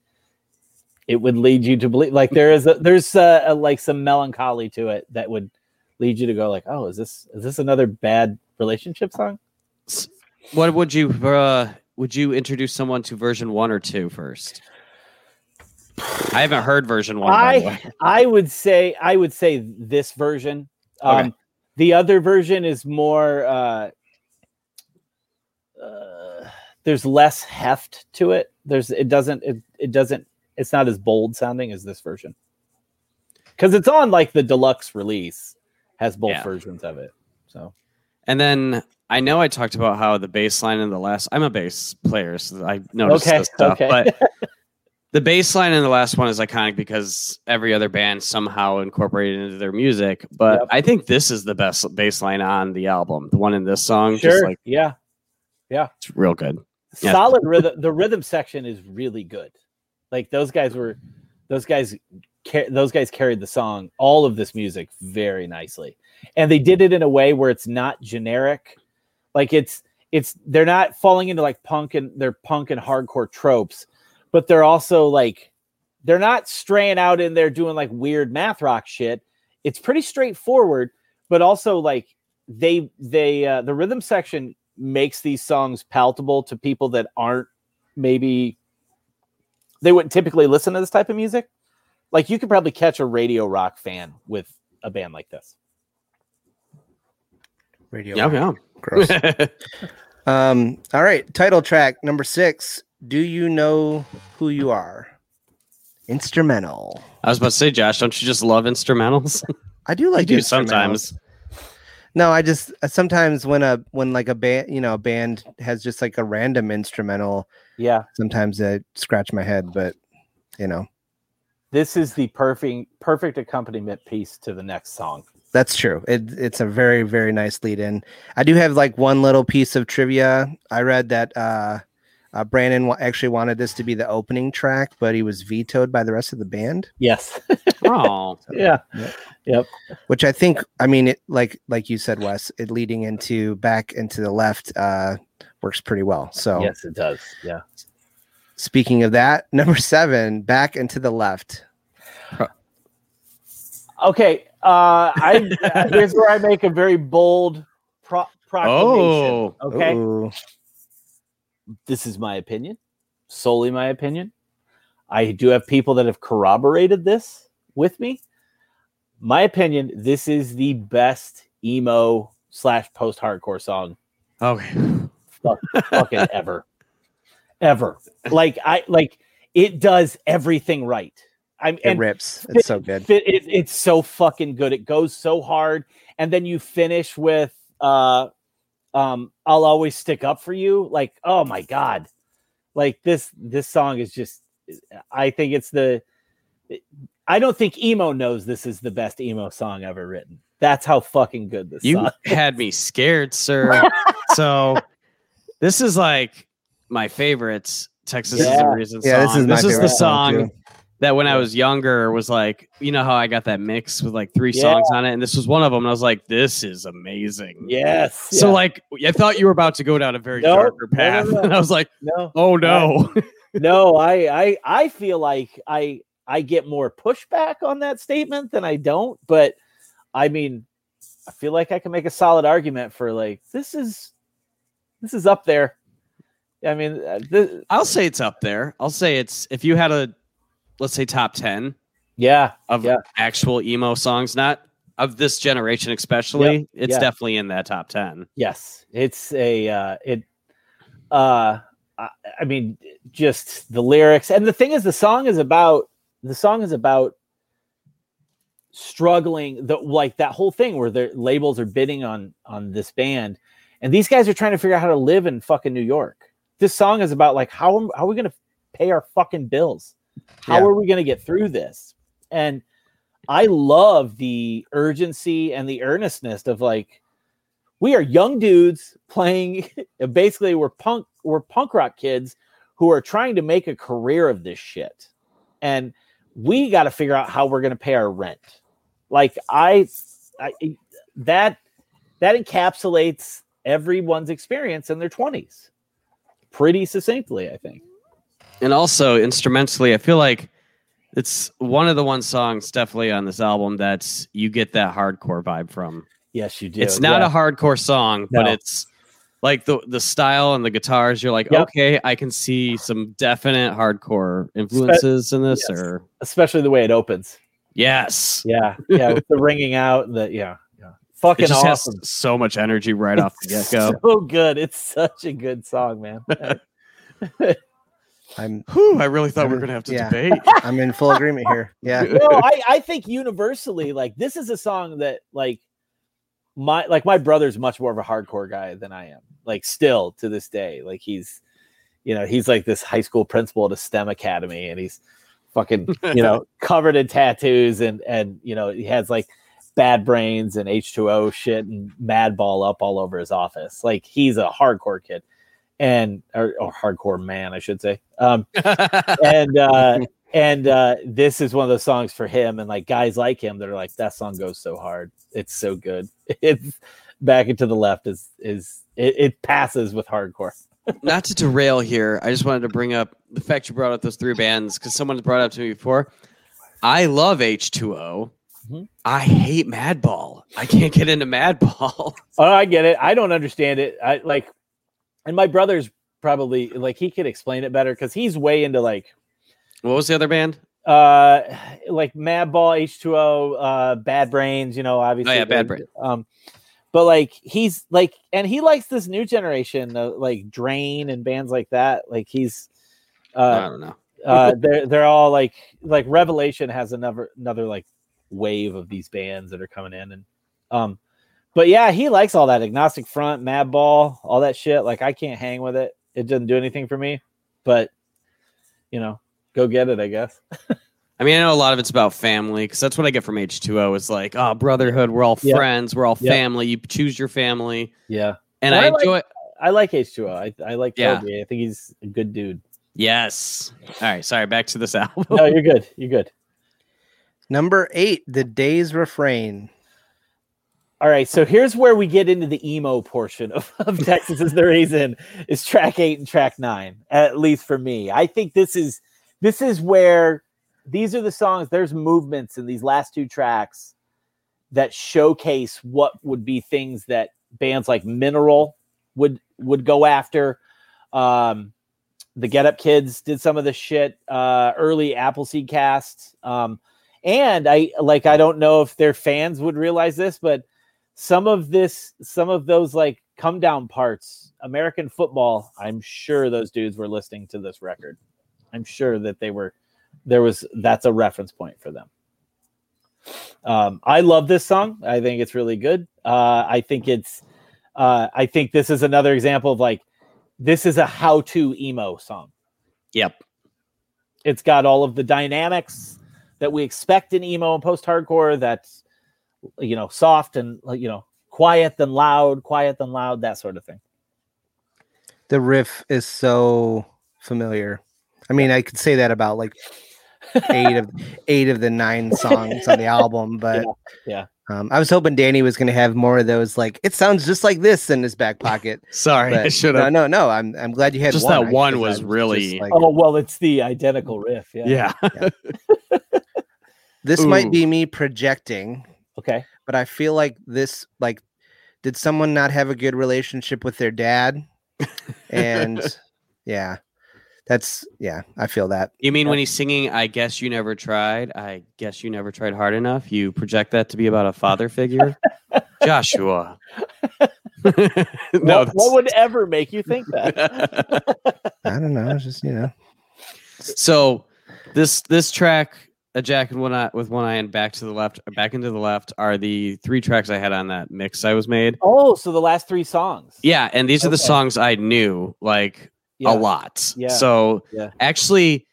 it would lead you to believe like there is a, there's a, a, like some melancholy to it that would lead you to go like, oh, is this is this another bad relationship song? What would you uh, would you introduce someone to version one or two first? I haven't heard version one. I I would say I would say this version. Um, okay. The other version is more, uh, uh, there's less heft to it. There's, it doesn't, it, it doesn't, it's not as bold sounding as this version. Cause it's on like the deluxe release has both yeah. versions of it. So, and then I know I talked about how the bass line in the last, I'm a bass player, so I noticed okay, this stuff, okay. but the bass line in the last one is iconic because every other band somehow incorporated it into their music. But yep. I think this is the best bass line on the album. The one in this song. Sure. Just like, yeah. Yeah. It's real good. Solid yeah. rhythm. The rhythm section is really good. Like those guys were, those guys, those guys carried the song, all of this music very nicely. And they did it in a way where it's not generic. Like it's, it's, they're not falling into like punk and their punk and hardcore tropes. But they're also like they're not straying out in there doing like weird math rock shit. It's pretty straightforward, but also like they, they, uh, the rhythm section makes these songs palatable to people that aren't, maybe they wouldn't typically listen to this type of music. Like you could probably catch a radio rock fan with a band like this. Radio. Yeah, yeah. Gross. um, all right. Title track number six. Do You Know Who You Are? Instrumental. I was about to say, Josh, don't you just love instrumentals? I do like you do sometimes. No, I just uh, sometimes when a when like a band, you know, a band has just like a random instrumental. Yeah. Sometimes I scratch my head, but you know, this is the perfect perfect accompaniment piece to the next song. That's true. It, it's a very, very nice lead in. I do have like one little piece of trivia. I read that uh, uh, Brandon w- actually wanted this to be the opening track, but he was vetoed by the rest of the band. Yes. Oh, so, yeah. Yep. Yep. Which I think, I mean, it, like like you said, Wes, it leading into back into the left uh, works pretty well. So yes, it does. Yeah. Speaking of that, number seven, back into the left. Huh. Okay. Uh, I uh, here's where I make a very bold pro- proclamation. Oh, okay, ooh. This is my opinion, solely my opinion. I do have people that have corroborated this with me. My opinion: this is the best emo slash post hardcore song. Okay, fuck, fucking ever, ever. Like I like it does everything right. I'm, it rips. Fit, it's so good. Fit, it, it's so fucking good. It goes so hard. And then you finish with, uh, um, I'll always stick up for you. Like, oh my God. Like this, this song is just, I think it's the, I don't think emo knows this is the best emo song ever written. That's how fucking good this you song is. You had me scared, sir. So this is like my favorite Texas yeah. is the Reason song. Yeah, this is, this is the song. song That when I was younger was like, you know how I got that mix with like three yeah. songs on it. And this was one of them. And I was like, this is amazing. Yes. So yeah. like, I thought you were about to go down a very nope, darker path. No, no, no. And I was like, no. oh no. no, I, I, I feel like I, I get more pushback on that statement than I don't. But I mean, I feel like I can make a solid argument for like, this is, this is up there. I mean, this, I'll say it's up there. I'll say it's, if you had a, let's say top ten yeah, of yeah. actual emo songs, not of this generation, especially. Yep, it's yeah. definitely in that top ten. Yes. It's a, uh, it, uh, I, I mean, just the lyrics. And the thing is, the song is about, the song is about struggling the, like that whole thing where the labels are bidding on, on this band. And these guys are trying to figure out how to live in fucking New York. This song is about like, how, how are we going to pay our fucking bills? How yeah. are we going to get through this? And I love the urgency and the earnestness of like, we are young dudes playing. Basically, we're punk, we're punk rock kids who are trying to make a career of this shit, and we got to figure out how we're going to pay our rent. Like I, I, that that encapsulates everyone's experience in their twenties pretty succinctly, I think. And also instrumentally, I feel like it's one of the one songs definitely on this album that's you get that hardcore vibe from. Yes, you do. It's not yeah. a hardcore song, no. but it's like the the style and the guitars. You're like, yep. okay, I can see some definite hardcore influences Spe- in this, yes. or especially the way it opens. Yes. Yeah. Yeah. With the ringing out. The yeah. Yeah. Fucking it just awesome. Has so much energy right off the get go. So good. It's such a good song, man. I'm. Whew, I really thought I'm, we were going to have to yeah. debate. I'm in full agreement here. Yeah. No, I, I think universally, like this is a song that, like, my like my brother's much more of a hardcore guy than I am. Like, still to this day, like he's, you know, he's like this high school principal at a STEM academy, and he's fucking, you know, covered in tattoos, and and you know he has like Bad Brains and H two O shit and Madball up all over his office. Like he's a hardcore kid. And or, or hardcore man, I should say. Um, and uh, and uh, this is one of those songs for him, and like guys like him that are like, that song goes so hard, it's so good. It's back into the left is is it, it passes with hardcore. Not to derail here, I just wanted to bring up the fact you brought up those three bands because someone's brought it up to me before. I love H two O. Mm-hmm. I hate Madball. I can't get into Madball. Oh, I get it. I don't understand it. I like, and my brother's probably like he could explain it better because he's way into like. What was the other band? Uh, like Madball, H two O, uh, Bad Brains. You know, obviously. Oh yeah, Bad Brains. Um, but like he's like, and he likes this new generation, uh, like Drain and bands like that. Like he's. Uh, I don't know. uh, they're they're all like like Revelation has another another like wave of these bands that are coming in, and um, but yeah, he likes all that Agnostic Front, Madball, all that shit. Like I can't hang with it; it doesn't do anything for me. But you know, go get it, I guess. I mean, I know a lot of it's about family because that's what I get from H two O. It's like, oh, brotherhood. We're all yep. friends. We're all yep. family. You choose your family. Yeah, and well, I, I like, enjoy. I like H two O. I I like yeah. Kobe. I think he's a good dude. Yes. All right. Sorry. Back to this album. No, you're good. You're good. Number eight, The Day's Refrain. All right. So here's where we get into the emo portion of, of Texas is the Reason is track eight and track nine, at least for me. I think this is, this is where these are the songs. There's movements in these last two tracks that showcase what would be things that bands like Mineral would, would go after. Um, The Get Up Kids did some of the shit, uh, early Appleseed casts. Um, and I like, I don't know if their fans would realize this, but some of this, some of those like come down parts, American football, I'm sure those dudes were listening to this record. I'm sure that they were, there was, that's a reference point for them. Um, I love this song. I think it's really good. Uh, I think it's, uh, I think this is another example of like, this is a how-to emo song. Yep. It's got all of the dynamics that we expect in emo and post-hardcore. That's, you know, soft and, you know, quiet then loud, quiet then loud, that sort of thing. The riff is so familiar. I mean, I could say that about like eight of eight of the nine songs on the album, but yeah. yeah. Um, I was hoping Danny was going to have more of those. Like it sounds just like this in his back pocket. Sorry, but I should have. No, no, no. I'm I'm glad you had just one. That one was really. Like, oh well, it's the identical riff. Yeah. yeah. yeah. This Ooh. might be me projecting. Okay. But I feel like this. Like, did someone not have a good relationship with their dad? And yeah, that's yeah. I feel that. You mean yeah. when he's singing, I guess you never tried. I guess you never tried hard enough. You project that to be about a father figure, Joshua. no, what, what would ever make you think that? I don't know. It's just you know. So this this track, A Jack and One Eye with One Eye and Back to the Left, Back into the Left, are the three tracks I had on that mix I was made. Oh, so the last three songs. Yeah, and these okay. are the songs I knew like. Yeah. A lot. Yeah. So yeah. actually,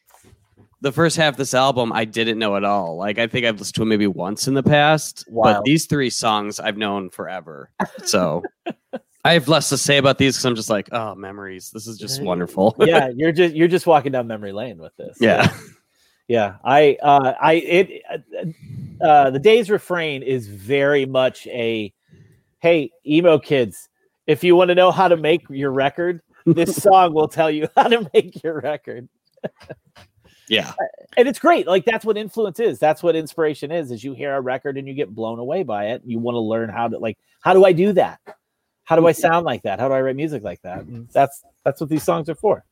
the first half of this album, I didn't know at all. Like, I think I've listened to it maybe once in the past, Wild. but these three songs I've known forever. So I have less to say about these because I'm just like, oh, memories. This is just wonderful. yeah, you're just you're just walking down memory lane with this. Yeah, yeah. I uh, I it uh, The Day's Refrain is very much a hey emo kids, if you want to know how to make your record. This song will tell you how to make your record. yeah. And it's great. Like that's what influence is. That's what inspiration is, is you hear a record and you get blown away by it. You want to learn how to like, how do I do that? How do I sound like that? How do I write music like that? That's, that's what these songs are for.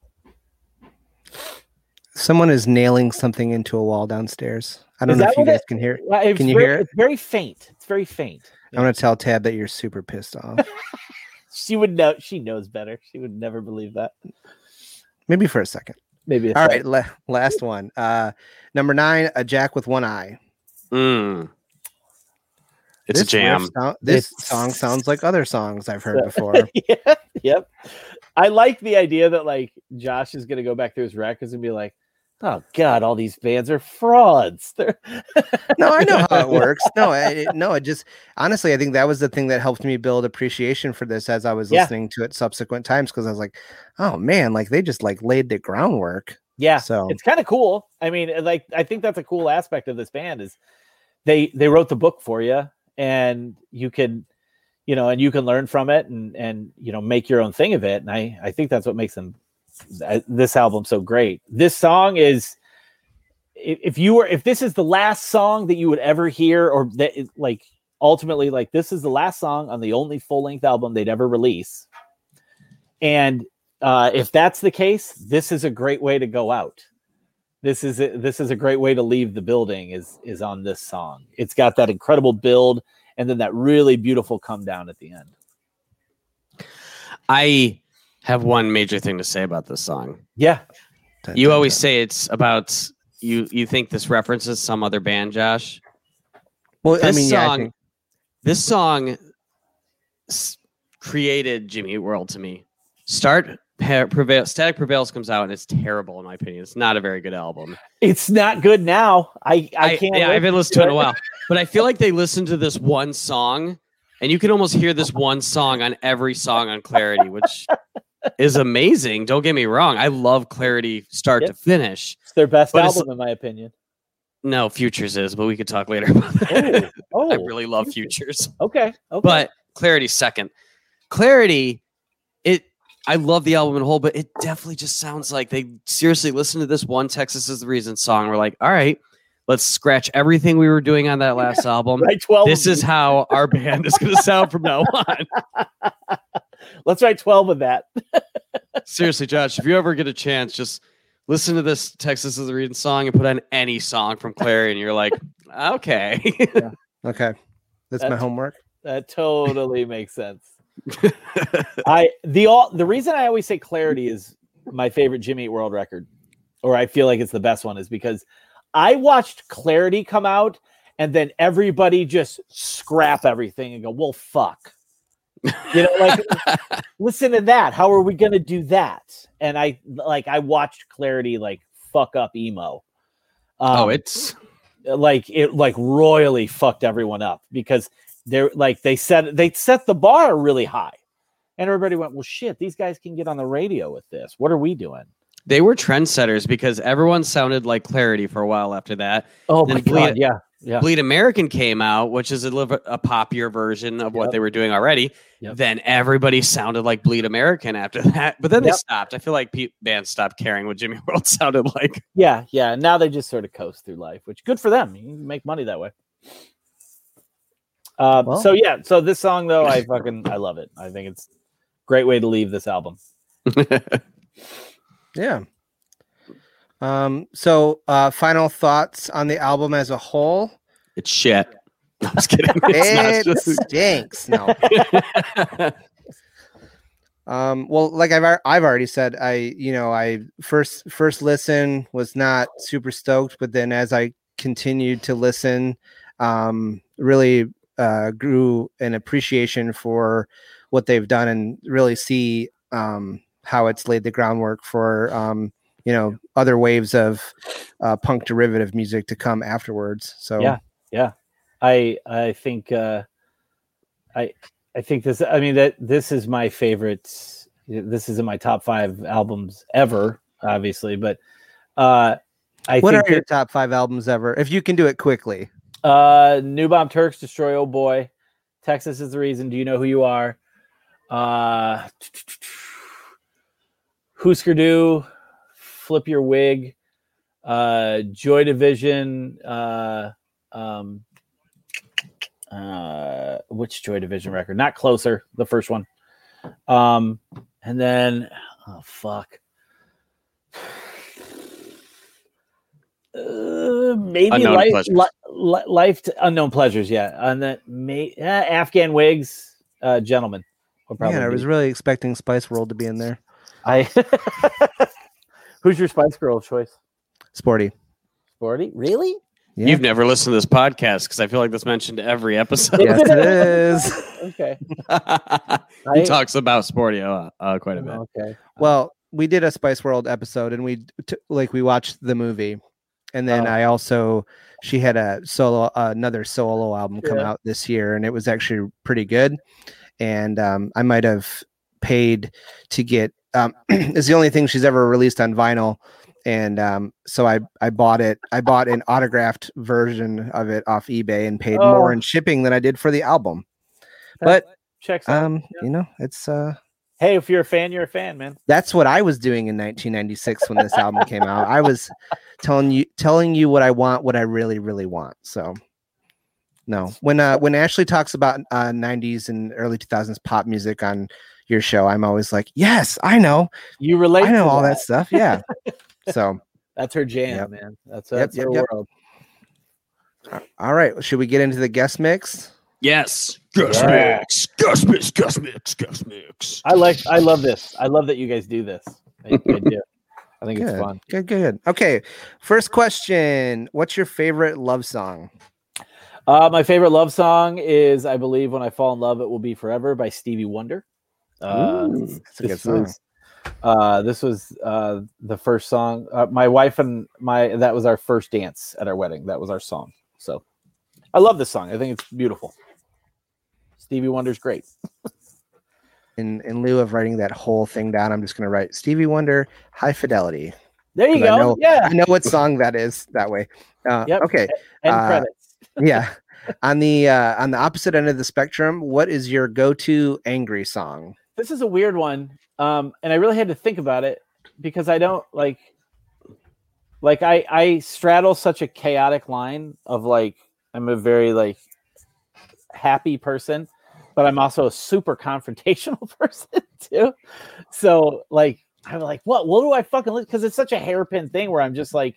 Someone is nailing something into a wall downstairs. I don't know if you guys it, can hear it. Can you very, hear it? It's very faint. It's very faint. I'm going to tell Tab that you're super pissed off. She would know. She knows better. She would never believe that. Maybe for a second. Maybe. A All second. right. La- last one. Uh, number nine, A Jack with One Eye. Mm. It's this a jam. So- this it's... song sounds like other songs I've heard before. yeah, yep. I like the idea that like Josh is going to go back through his records and be like, oh God, all these bands are frauds. They're... no, I know how it works. No, I, no, it just, honestly, I think that was the thing that helped me build appreciation for this as I was yeah. listening to it subsequent times. Cause I was like, oh man, like they just like laid the groundwork. Yeah. So it's kind of cool. I mean, like, I think that's a cool aspect of this band is they, they wrote the book for you and you could, you know, and you can learn from it and, and, you know, make your own thing of it. And I, I think that's what makes them th- this album so great. This song is, if, if you were, if this is the last song that you would ever hear, or that is, like, ultimately, like, this is the last song on the only full length album they'd ever release. And uh, if that's the case, this is a great way to go out. This is, a, this is a great way to leave the building is, is on this song. It's got that incredible build. And then that really beautiful come down at the end. I have one major thing to say about this song. Yeah. You always say it's about, you, you think this references some other band, Josh. Well, this I mean, song, yeah, I think... this song s- created Jimmy Eat World to me. Start per- prevail, Static Prevails comes out and it's terrible in my opinion. It's not a very good album. It's not good now. I, I, I can't. Yeah, I haven't listened to it in a while, but I feel like they listened to this one song, and you can almost hear this one song on every song on Clarity, which is amazing. Don't get me wrong. I love Clarity start yep. to finish. It's their best but album in my opinion. No, Futures is, but we could talk later about that. Oh, oh. I really love Futures. Okay, okay. But Clarity second. Clarity, it. I love the album in whole, but it definitely just sounds like they seriously listened to this one Texas Is the Reason song. We're like, all right, let's scratch everything we were doing on that last yeah, album. Write twelve this is how our band is going to sound from now on. Let's write twelve of that. Seriously, Josh, if you ever get a chance, just... listen to this Texas Is the Reason song and put on any song from Clary, and you're like, okay. Yeah. Okay. That's that my homework. T- that totally makes sense. I the all the reason I always say Clarity is my favorite Jimmy Eat World record, or I feel like it's the best one, is because I watched Clarity come out and then everybody just scrap everything and go, well, fuck. You know, like, listen to that. How are we going to do that? And I, like, I watched Clarity, like, fuck up emo. Um, oh, it's like, it like royally fucked everyone up because they're like, they set, they set the bar really high and everybody went, well, shit, these guys can get on the radio with this. What are we doing? They were trendsetters because everyone sounded like Clarity for a while after that. Oh my Bleed, God. Yeah. Yeah. Bleed American came out, which is a, a poppier version of what yep. they were doing already. Yep. Then everybody sounded like Bleed American after that, but then yep. they stopped. I feel like pe- bands stopped caring what Jimmy World sounded like. Yeah. Yeah. Now they just sort of coast through life, which good for them. You make money that way. Uh, well. So yeah. So this song though, I fucking, I love it. I think it's a great way to leave this album. Yeah. Um, so uh, final thoughts on the album as a whole. It's shit. No, I'm just kidding. It's it not just... stinks. No. um, well, like I've I've already said, I you know I first first listen was not super stoked, but then as I continued to listen, um, really uh, grew an appreciation for what they've done and really see um, how it's laid the groundwork for. Um, you know, other waves of uh, punk derivative music to come afterwards. So, yeah, yeah, I, I think, uh, I, I think this, I mean, that this is my favorite. This is in my top five albums ever, obviously, but, uh, I what think are your that, top five albums ever? If you can do it quickly, uh, New Bomb Turks, Destroy Old Boy, Texas Is the Reason. Do You Know Who You Are? Uh, Husker Du, Flip Your Wig, uh, Joy Division. Uh, um, uh, which Joy Division record? Not Closer, the first one. Um, and then, oh fuck, uh, maybe life, li- li- life, to Unknown Pleasures. Yeah, and then may uh, Afghan Wigs, uh, Gentlemen. Yeah, I was be. really expecting Spice World to be in there. I. Who's your Spice Girl choice? Sporty. Sporty? Really? Yeah. You've never listened to this podcast because I feel like that's mentioned every episode. Yes, it is. Okay. He I... talks about Sporty uh, uh, quite a bit. Oh, okay. Well, we did a Spice World episode and we t- like we watched the movie, and then oh. I also she had a solo uh, another solo album come yeah. out this year, and it was actually pretty good. And um, I might have paid to get. Um, it's the only thing she's ever released on vinyl. And um, so I, I bought it. I bought an autographed version of it off eBay and paid oh. more in shipping than I did for the album. But Checks out. Um, yeah. You know, it's uh. Hey, if you're a fan, you're a fan, man. That's what I was doing in nineteen ninety-six when this album came out. I was telling you, telling you what I want, what I really, really want. So, no, when uh, when Ashley talks about uh, nineties and early two thousands pop music on your show, I'm always like, yes, I know. You relate? I know all that, that stuff. Yeah. So that's her jam, yep. man. That's yep, that's yep, her yep. world. All right, should we get into the guest mix? Yes. Guest yeah. mix. Guest mix. Guest mix. Guest mix. I like. I love this. I love that you guys do this. I, I do. I think good, it's fun. Good. Good. Okay. First question. What's your favorite love song? Uh, my favorite love song is, I believe, "When I Fall in Love, It Will Be Forever" by Stevie Wonder. Uh, Ooh, that's a good song. Was, uh, this was uh, the first song. Uh, my wife and my that was our first dance at our wedding. That was our song. So, I love this song. I think it's beautiful. Stevie Wonder's great. in in lieu of writing that whole thing down, I'm just going to write Stevie Wonder, High Fidelity. There you go. I know, yeah, I know what song that is that way. Uh, yep. Okay. And uh, credits. yeah. On the uh, on the opposite end of the spectrum, what is your go-to angry song? This is a weird one, um, and I really had to think about it because I don't like. Like I, I straddle such a chaotic line of like, I'm a very like happy person, but I'm also a super confrontational person too. So like, I'm like, what, what do I fucking look? Cause it's such a hairpin thing where I'm just like,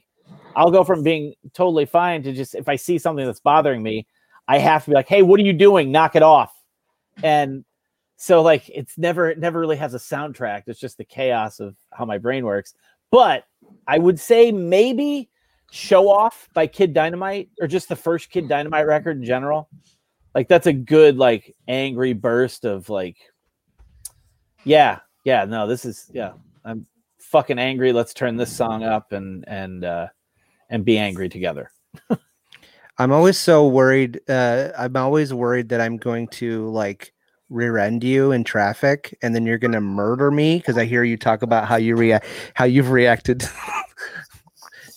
I'll go from being totally fine to just, if I see something that's bothering me, I have to be like, hey, what are you doing? Knock it off. And so like, it's never, it never really has a soundtrack. It's just the chaos of how my brain works. But I would say maybe Show Off by Kid Dynamite, or just the first Kid Dynamite record in general. Like that's a good, like angry burst of like, yeah, yeah, no, this is, yeah, I'm fucking angry. Let's turn this song up and, and, uh, and be angry together. I'm always so worried. Uh, I'm always worried that I'm going to like rear end you in traffic and then you're gonna murder me because I hear you talk about how you react how you've reacted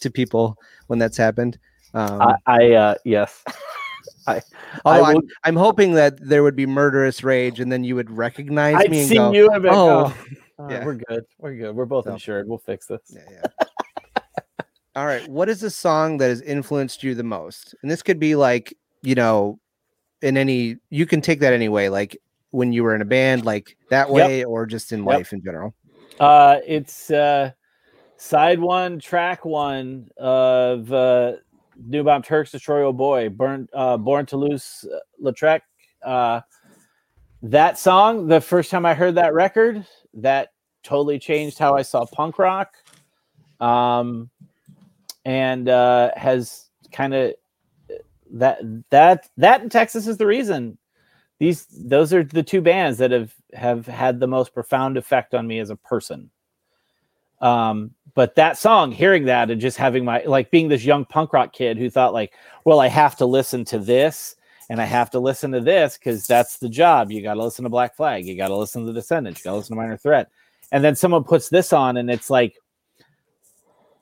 to people when that's happened. um i, I uh yes i, I would, I'm, I'm hoping that there would be murderous rage and then you would recognize I'd me and seen go, you and oh, oh yeah. we're good we're good we're both so, insured, we'll fix this. yeah, yeah. All right, what is the song that has influenced you the most? And this could be like, you know, in any, you can take that any way, like when you were in a band like that way, yep. or just in yep. life in general. Uh, it's uh, side one, track one of uh, New Bomb Turks, Destroy Oh Boy, Burn, uh, Born to Lose, uh, Lautrec. Uh, that song, the first time I heard that record, that totally changed how I saw punk rock, um, and uh, has kind of that that that and Texas Is the Reason. These, those are the two bands that have, have had the most profound effect on me as a person. Um, but that song, hearing that and just having my, like being this young punk rock kid who thought like, well, I have to listen to this and I have to listen to this because that's the job. You got to listen to Black Flag. You got to listen to The Descendants. You got to listen to Minor Threat. And then someone puts this on and it's like,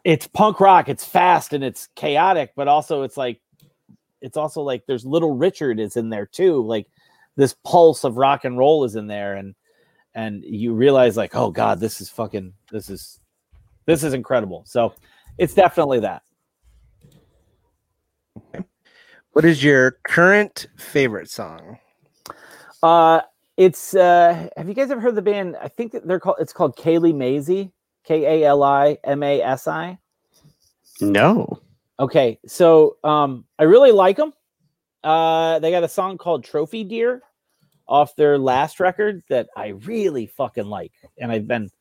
it's punk rock. It's fast and it's chaotic, but also it's like, it's also like there's Little Richard is in there too. Like, this pulse of rock and roll is in there, and and you realize like, oh God, this is fucking, this is, this is incredible. So it's definitely that. Okay. What is your current favorite song? Uh, it's, uh, have you guys ever heard the band? I think that they're called, it's called Kaylee Mazy, K A L I M A S I. No. Okay. So um, I really like them. Uh, they got a song called Trophy Deer off their last record that I really fucking like, and I've been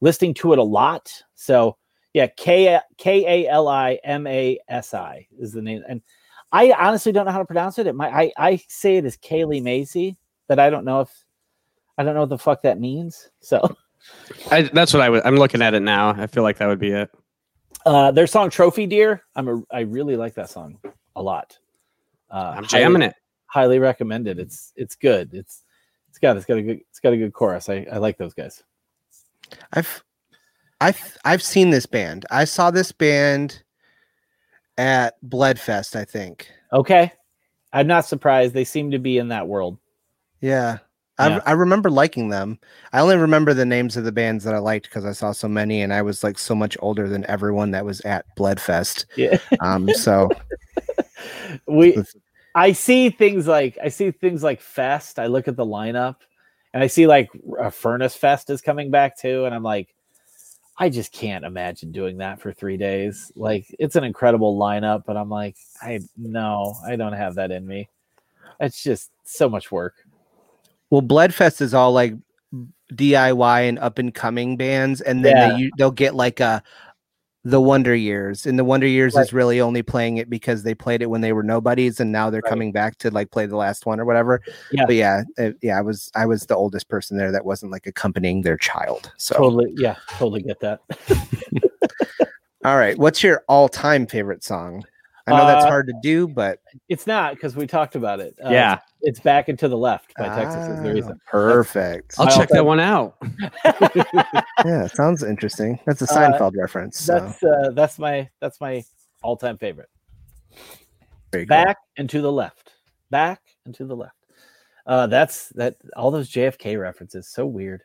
listening to it a lot. So yeah, K K A L I M A S I is the name, and I honestly don't know how to pronounce it. It might, I I say it as Kaylee Macy, but I don't know if I don't know what the fuck that means. So I, that's what I was. I'm looking at it now. I feel like that would be it. Uh, their song Trophy Deer. I'm a, I really like that song a lot. Uh, I'm jamming highly, it. Highly recommended. It's it's good. It's it's got it's got a good it's got a good chorus. I, I like those guys. I've I've I've seen this band. I saw this band at Bloodfest, I think. Okay, I'm not surprised. They seem to be in that world. Yeah, Yeah. I, I remember liking them. I only remember the names of the bands that I liked because I saw so many, and I was like so much older than everyone that was at Bloodfest. Yeah. Um. So we, I see things like I see things like Fest. I look at the lineup, and I see like a Furnace Fest is coming back too, and I'm like, I just can't imagine doing that for three days. Like, it's an incredible lineup, but I'm like, I no, I don't have that in me. It's just so much work. Well, Bloodfest is all like D I Y and up and coming bands, and then yeah. they, they'll get like a the Wonder Years, and the Wonder Years right. is really only playing it because they played it when they were nobodies, and now they're right. coming back to like play the last one or whatever. Yeah. But yeah, it, yeah, I was I was the oldest person there that wasn't like accompanying their child. So totally, yeah, totally get that. All right, what's your all-time favorite song? I know that's uh, hard to do, but it's not because we talked about it. Uh, yeah, it's Back and to the Left by ah, Texas is the Reason. Perfect. I'll check that one out. Yeah, sounds interesting. That's a Seinfeld uh, reference. So. That's uh, that's my that's my all time favorite. Back go. and to the left. Back and to the left. Uh, that's that. All those J F K references. So weird.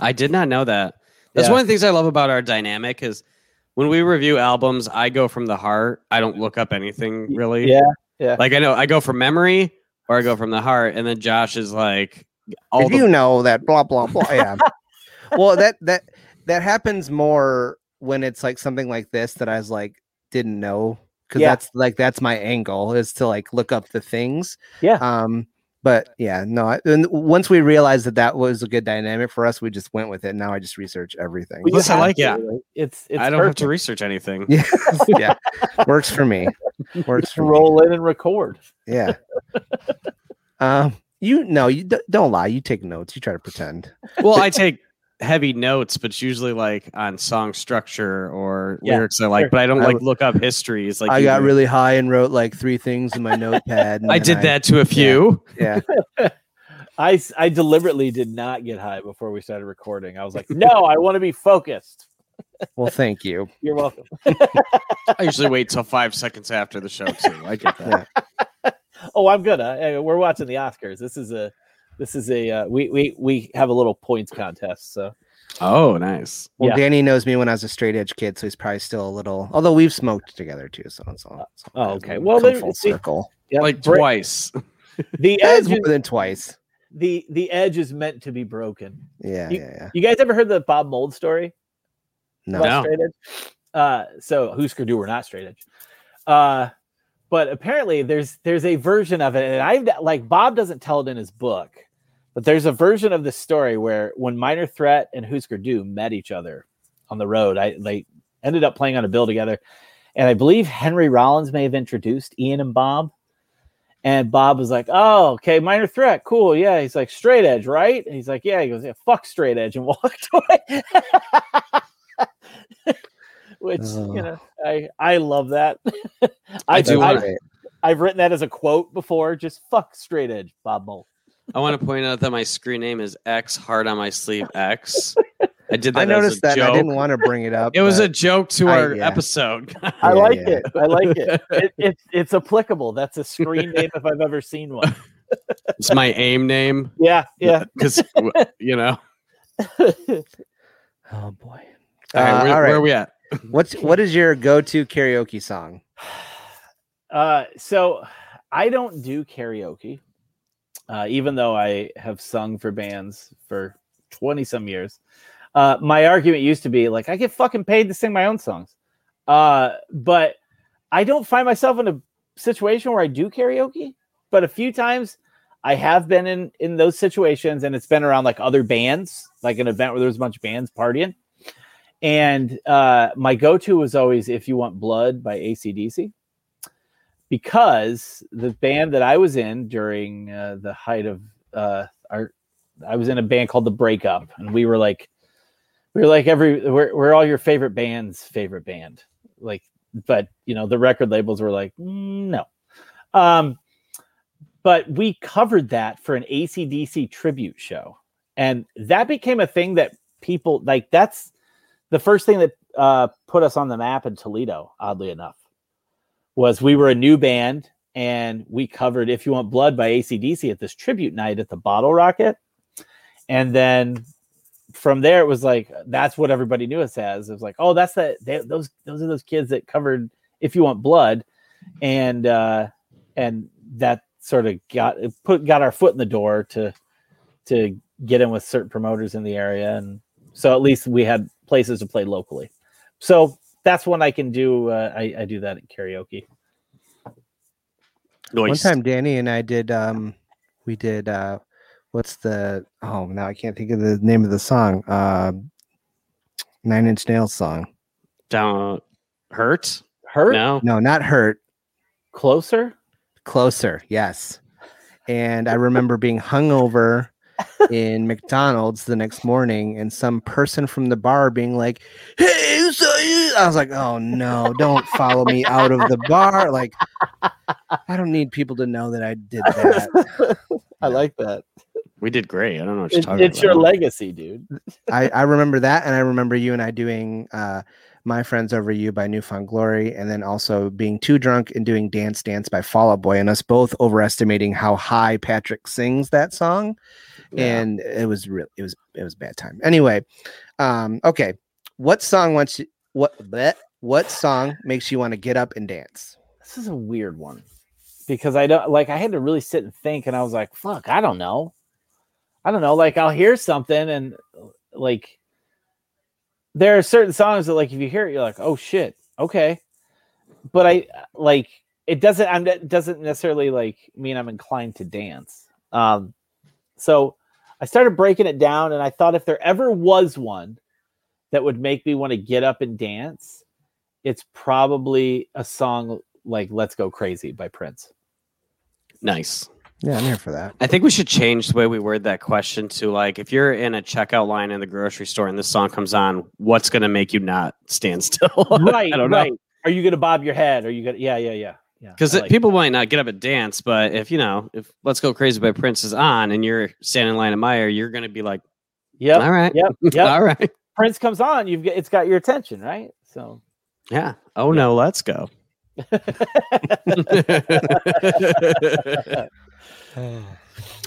I did not know that. That's yeah. one of the things I love about our dynamic is. When we review albums, I go from the heart. I don't look up anything really. Yeah, yeah. Like I know I go from memory or I go from the heart, and then Josh is like, "All the- you know that blah blah blah." Yeah. Well, that that that happens more when it's like something like this that I was like didn't know because yeah. that's like that's my angle is to like look up the things. Yeah. Um. But yeah, no. I, and once we realized that that was a good dynamic for us, we just went with it. Now I just research everything. Well, yes, I like it. It's, it's I don't perfect. have to research anything. Yeah, yeah. Works for me. Works just for roll me. in and record. Yeah. um, you no, you d- don't lie. You take notes. You try to pretend. Well, I take heavy notes, but it's usually like on song structure or yeah, lyrics I like. Sure. But I don't like I, look up histories. Like I got do. really high and wrote like three things in my notepad. And I did I, that to a few. Yeah. yeah. I, I deliberately did not get high before we started recording. I was like, no, I want to be focused. Well, thank you. You're welcome. I usually wait till five seconds after the show too. I get that. Yeah. Oh, I'm good. I, we're watching the Oscars. This is a This is a uh, we we we have a little points contest. So, oh, nice. Well, yeah. Danny knows me when I was a straight edge kid, so he's probably still a little. Although we've smoked together too, so it's all. It's all oh, okay. Well, there, full the, circle yeah, like br- twice. The edge more is, than twice. The the edge is meant to be broken. Yeah, you, yeah, yeah. You guys ever heard the Bob Mould story? No. no. Uh, so Husker Du were not straight edge. Uh, But apparently there's there's a version of it, and I've like Bob doesn't tell it in his book, but there's a version of the story where when Minor Threat and Husker Du met each other on the road, I they ended up playing on a bill together, and I believe Henry Rollins may have introduced Ian and Bob, and Bob was like, "Oh, okay, Minor Threat, cool, yeah." He's like, "Straight edge, right?" And he's like, "Yeah." He goes, "Yeah, fuck straight edge," and walked away. Which, you know, I, I love that. I, I do. I've, I've written that as a quote before. Just fuck straight edge, Bob Mould. I want to point out that my screen name is X Heart on My Sleeve X. I did that. I noticed as a that. Joke. I didn't want to bring it up. It was a joke to I, our yeah. episode. I like yeah, yeah. it. I like it. It, it. It's applicable. That's a screen name if I've ever seen one. It's my AIM name. Yeah. Yeah. Because, you know. Oh, boy. All right. Uh, where, all right. where are we at? What's what is your go-to karaoke song? Uh, so I don't do karaoke, uh, even though I have sung for bands for twenty some years. Uh, my argument used to be like I get fucking paid to sing my own songs, uh, but I don't find myself in a situation where I do karaoke. But a few times I have been in in those situations, and it's been around like other bands, like an event where there's a bunch of bands partying. And uh, my go-to was always If You Want Blood by A C D C, because the band that I was in during uh, the height of uh, our, I was in a band called The Breakup, and we were like, we were like every, we're, we're all your favorite band's favorite band. Like, but you know, the record labels were like, mm, no. Um, but we covered that for an A C D C tribute show. And that became a thing that people like, that's, the first thing that uh, put us on the map in Toledo, oddly enough, was we were a new band and we covered If You Want Blood by A C D C at this tribute night at the Bottle Rocket. And then from there, it was like, that's what everybody knew us as. It was like, oh, that's that. They, those those are those kids that covered If You Want Blood. And uh, and that sort of got put got our foot in the door to to get in with certain promoters in the area. And so at least we had places to play locally. So that's one I can do. Uh, I, I do that at karaoke. Nice. One time, Danny and I did, um, we did, uh, what's the, oh, now I can't think of the name of the song. Uh, Nine Inch Nails song. Don't Hurt? Hurt? No, no, not Hurt. Closer? Closer, yes. And I remember being hungover in McDonald's the next morning, and some person from the bar being like, "Hey, who saw you?" I was like, "Oh no, don't follow me out of the bar!" Like, I don't need people to know that I did that. I like that. We did great. I don't know what you're it, talking it's about. It's your legacy, dude. I, I remember that, and I remember you and I doing uh, "My Friends Over You" by New Found Glory, and then also being too drunk and doing "Dance Dance" by Fall Out Boy, and us both overestimating how high Patrick sings that song. Yeah. And it was real. It was it was a bad time. Anyway, um, okay. What song wants you, what bleh, what song makes you want to get up and dance? This is a weird one because I don't like. I had to really sit and think, and I was like, "Fuck, I don't know. I don't know." Like I'll hear something, and like there are certain songs that like if you hear it, you're like, "Oh shit, okay." But I like it doesn't. I'm it doesn't necessarily like mean I'm inclined to dance. Um, so. I started breaking it down, and I thought if there ever was one that would make me want to get up and dance, it's probably a song like "Let's Go Crazy" by Prince. Nice. Yeah, I'm here for that. I think we should change the way we word that question to like, if you're in a checkout line in the grocery store and this song comes on, what's going to make you not stand still? Right. I don't right. know. Are you going to bob your head? Are you going to, yeah, yeah, yeah. Because yeah, like people that. might not get up and dance, but if you know, if "Let's Go Crazy" by Prince is on and you're standing in line at Meijer, you're going to be like, "Yep, all right, yep, yep, all right." Prince comes on, you've got, it's got your attention, right? So, yeah. Oh yeah. No, let's go. uh,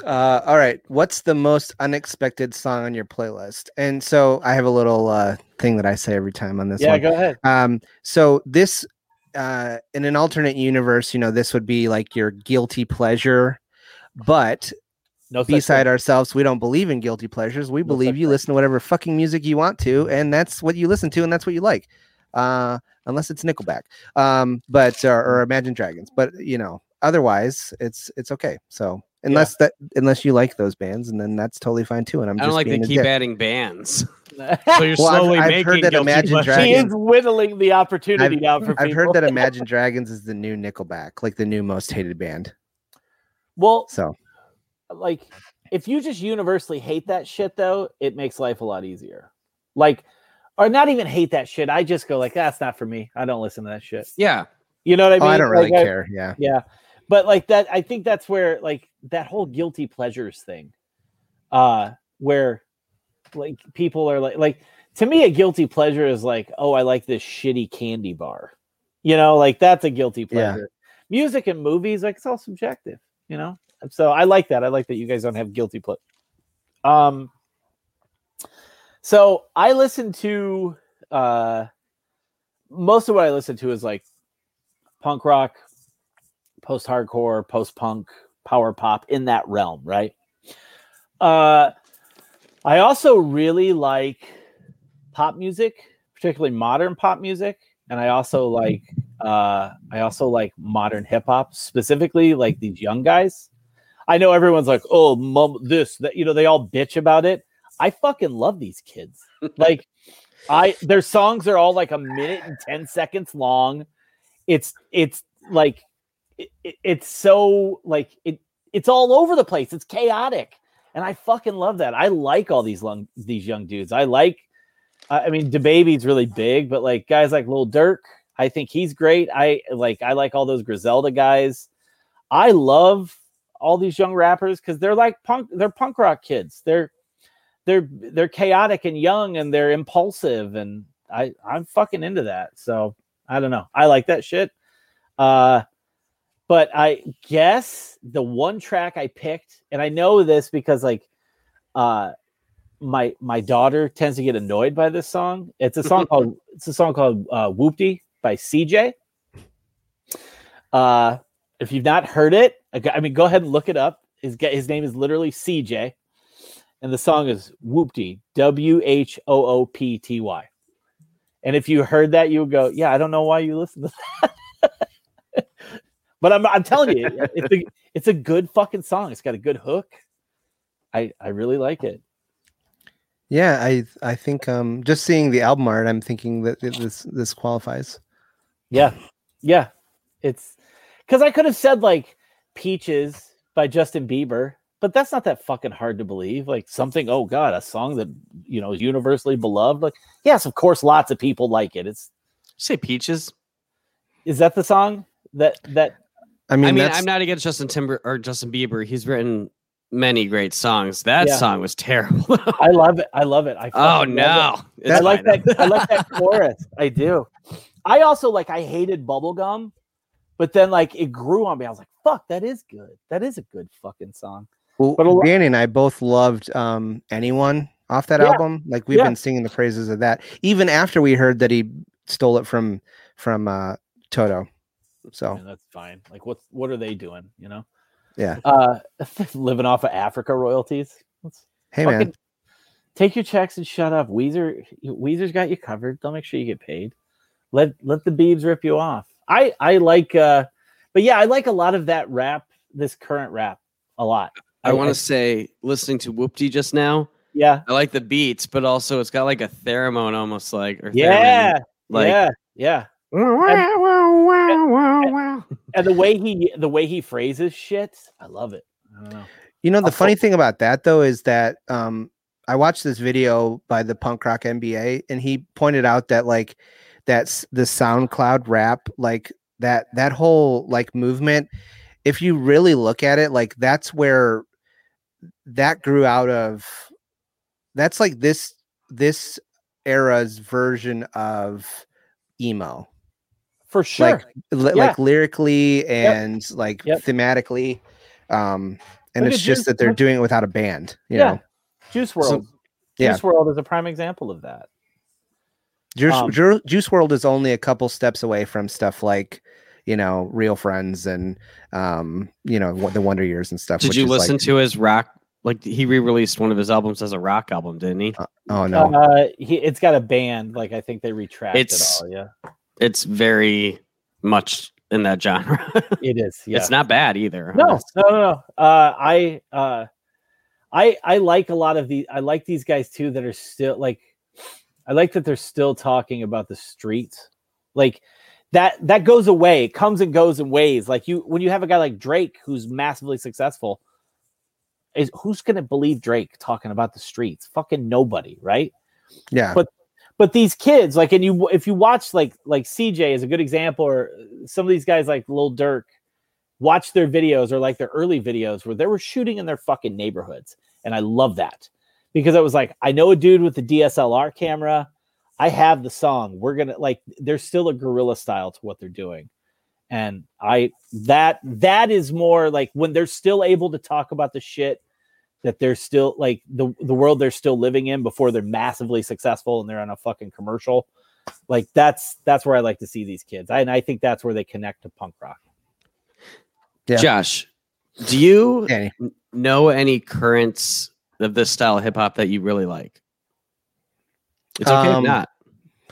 all right. What's the most unexpected song on your playlist? And so I have a little uh, thing that I say every time on this. Yeah, one. Go ahead. Um, so this. Uh, in an alternate universe, you know, this would be like your guilty pleasure, but no beside thing. Ourselves, we don't believe in guilty pleasures. We no believe you thing. Listen to whatever fucking music you want to, and that's what you listen to, and that's what you like, uh, unless it's Nickelback, um, but or, or Imagine Dragons. But you know, otherwise, it's it's okay. So unless yeah. that unless you like those bands, and then that's totally fine too. And I'm I don't just like being they keep dick. adding bands. So you're well, slowly I've, I've making heard that Imagine Dragons. She is whittling the opportunity I've, out for I've people. I've heard that Imagine Dragons is the new Nickelback, like the new most hated band. Well, so like if you just universally hate that shit, though, it makes life a lot easier. Like, or not even hate that shit. I just go like, that's not for me. I don't listen to that shit. Yeah, you know what I mean. Oh, I don't really like, care. I, yeah, yeah, but like that, I think that's where like that whole guilty pleasures thing, uh, where. Like people are like, like to me, a guilty pleasure is like, oh, I like this shitty candy bar, you know, like that's a guilty pleasure. Yeah. Music and movies, like it's all subjective, you know. So I like that. I like that you guys don't have guilty pleasure. Um. So I listen to uh, most of what I listen to is like punk rock, post-hardcore, post-punk, power pop in that realm, right? Uh. I also really like pop music, particularly modern pop music, and I also like uh, I also like modern hip hop, specifically like these young guys. I know everyone's like, "Oh, mom, this," that, you know, they all bitch about it. I fucking love these kids. Like, I their songs are all like a minute and ten seconds long. It's it's like it, it, it's so like it it's all over the place. It's chaotic. And I fucking love that. I like all these long, these young dudes. I like, uh, I mean, DaBaby's really big, but like guys like Lil Durk, I think he's great. I like, I like all those Griselda guys. I love all these young rappers because they're like punk, they're punk rock kids. They're, they're, they're chaotic and young and they're impulsive. And I, I'm fucking into that. So I don't know. I like that shit. Uh, But I guess the one track I picked, and I know this because like uh, my my daughter tends to get annoyed by this song. It's a song called it's a song called uh, Whoopty by C J. Uh, if you've not heard it, I mean, go ahead and look it up. His his name is literally C J, and the song is Whoopty, W H O O P T Y. And if you heard that, you would go, "Yeah, I don't know why you listen to that." But I'm I'm telling you, it's a it's a good fucking song. It's got a good hook. I I really like it. Yeah, I I think um, just seeing the album art, I'm thinking that it, this this qualifies. Yeah, yeah, it's because I could have said like Peaches by Justin Bieber, but that's not that fucking hard to believe. Like something, oh god, a song that you know is universally beloved. Like yes, of course, lots of people like it. It's you say Peaches. Is that the song that that? I mean, I mean, that's... I'm not against Justin Timber or Justin Bieber. He's written many great songs. That yeah. song was terrible. I love it. I love it. I oh no, it. I like that. I like that chorus. I do. I also like. I hated Bubblegum, but then like it grew on me. I was like, fuck, that is good. That is a good fucking song. Well, lot- Danny and I both loved um, Anyone off that yeah. album. Like we've yeah. been singing the praises of that, even after we heard that he stole it from from uh, Toto. So man, that's fine. Like what what are they doing? You know? Yeah. Uh, living off of Africa royalties. Let's hey man, take your checks and shut up. Weezer Weezer's got you covered. They'll make sure you get paid. Let let the Biebs rip you off. I I like, uh, but yeah, I like a lot of that rap. This current rap a lot. I want to say, listening to Whoopty just now, yeah, I like the beats, but also it's got like a pheromone almost like, or yeah, like, yeah, yeah. And, and the way he, the way he phrases shit, I love it. I don't know. You know, the I'll funny hope. thing about that though is that um, I watched this video by the Punk Rock N B A, and he pointed out that like that's the SoundCloud rap, like that that whole like movement. If you really look at it, like that's where that grew out of. That's like this this era's version of emo, for sure. Like, li- yeah. like lyrically and yep. like yep. thematically, um, and look it's just Juice, that they're doing it without a band. You yeah, know? Juice world. So, Juice yeah. world is a prime example of that. Juice um, Ju- Juice world is only a couple steps away from stuff like, you know, Real Friends and, um, you know, the Wonder Years and stuff. Did which you is listen like, to his rock? Like he re-released one of his albums as a rock album, didn't he? Uh, oh no, uh, he, it's got a band. Like I think they retracted it's, it all. Yeah, it's very much in that genre. It is. Yeah. It's not bad either. No, honestly. no, no. no. Uh, I, uh, I, I like a lot of the. I like these guys too that are still like. I like that they're still talking about the streets, like. That that goes away. It comes and goes in waves. Like you, when you have a guy like Drake who's massively successful, is who's going to believe Drake talking about the streets? Fucking nobody, right? Yeah. But but these kids, like, and you, if you watch like like C J is a good example, or some of these guys like Lil Durk, watch their videos or like their early videos where they were shooting in their fucking neighborhoods, and I love that because I was like, I know a dude with the D S L R camera. I have the song. We're gonna like. There's still a guerrilla style to what they're doing, and I that that is more like when they're still able to talk about the shit that they're still like the the world they're still living in before they're massively successful and they're on a fucking commercial. Like that's that's where I like to see these kids, I, and I think that's where they connect to punk rock. Yeah. Josh, do you okay. know any currents of this style of hip hop that you really like? It's okay um, if not.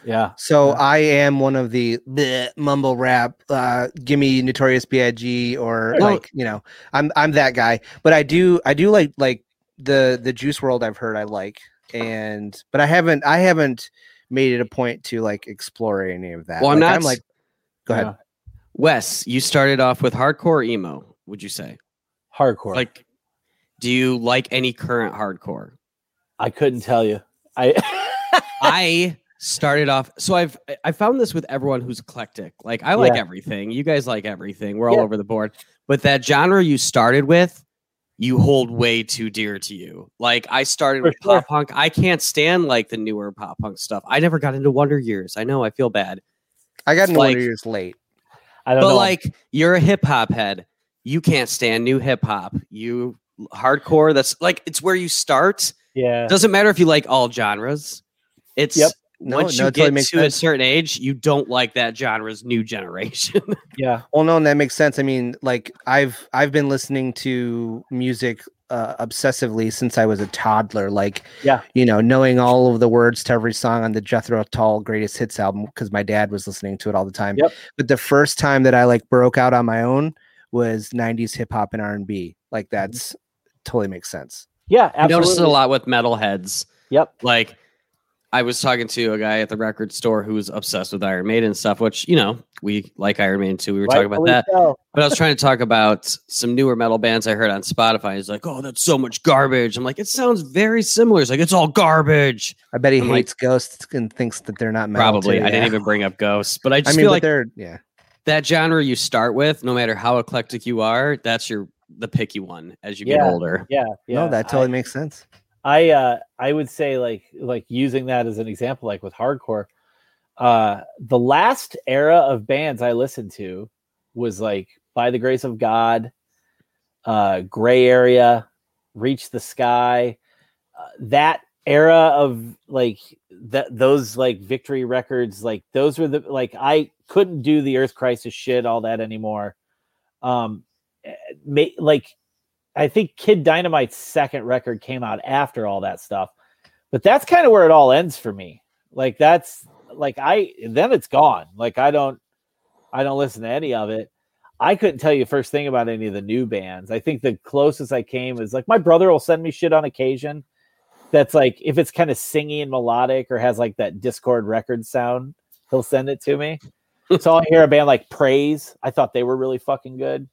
Yeah. So yeah. I am one of the bleh, mumble rap, uh, gimme Notorious B I G or well, like, you know, I'm I'm that guy. But I do I do like like the the Juice world I've heard I like. And but I haven't I haven't made it a point to like explore any of that. Well, I'm like, not I'm like go ahead. Yeah. Wes, you started off with hardcore emo, would you say? Hardcore. Like do you like any current hardcore? I couldn't tell you. I I started off, so I've I found this with everyone who's eclectic. Like I like yeah. everything. You guys like everything. We're all yeah. over the board. But that genre you started with, you hold way too dear to you. Like I started For with sure. pop punk. I can't stand like the newer pop punk stuff. I never got into Wonder Years. I know. I feel bad. I got into like, Wonder Years late. I don't but know. But like, you're a hip hop head. You can't stand new hip hop. You hardcore. That's like, it's where you start. Yeah. Doesn't matter if you like all genres. It's yep. no, once no, you totally get to sense. a certain age, you don't like that genre's new generation. yeah. Well, no, and that makes sense. I mean, like I've, I've been listening to music uh, obsessively since I was a toddler, like, yeah, you know, knowing all of the words to every song on the Jethro Tull Greatest Hits album, because my dad was listening to it all the time. Yep. But the first time that I like broke out on my own was nineties hip hop and R and B. Like that's mm-hmm. totally makes sense. Yeah. Absolutely. I noticed it a lot with metalheads. Yep. Like, I was talking to a guy at the record store who was obsessed with Iron Maiden stuff, which, you know, we like Iron Maiden too. We were right, talking about that, but I was trying to talk about some newer metal bands I heard on Spotify. He's like, oh, that's so much garbage. I'm like, it sounds very similar. He's like, it's all garbage. I bet he I'm hates like, ghosts and thinks that they're not metal. Probably. Too, yeah. I didn't even bring up ghosts, but I just I mean, feel like they're, yeah, that genre you start with, no matter how eclectic you are, that's your, the picky one as you yeah, get older. Yeah. Yeah. No, that totally I, makes sense. I uh, I would say like like using that as an example, like with hardcore, uh, the last era of bands I listened to was like By the Grace of God, uh, Gray Area, Reach the Sky, uh, that era of like that those like Victory Records, like those were the like I couldn't do the Earth Crisis shit all that anymore, um, may, like. I think Kid Dynamite's second record came out after all that stuff, but that's kind of where it all ends for me. Like that's like, I, then it's gone. Like I don't, I don't listen to any of it. I couldn't tell you first thing about any of the new bands. I think the closest I came is like, my brother will send me shit on occasion. That's like, if it's kind of singy and melodic or has like that Discord record sound, he'll send it to me. So I'll hear a band like Praise. I thought they were really fucking good.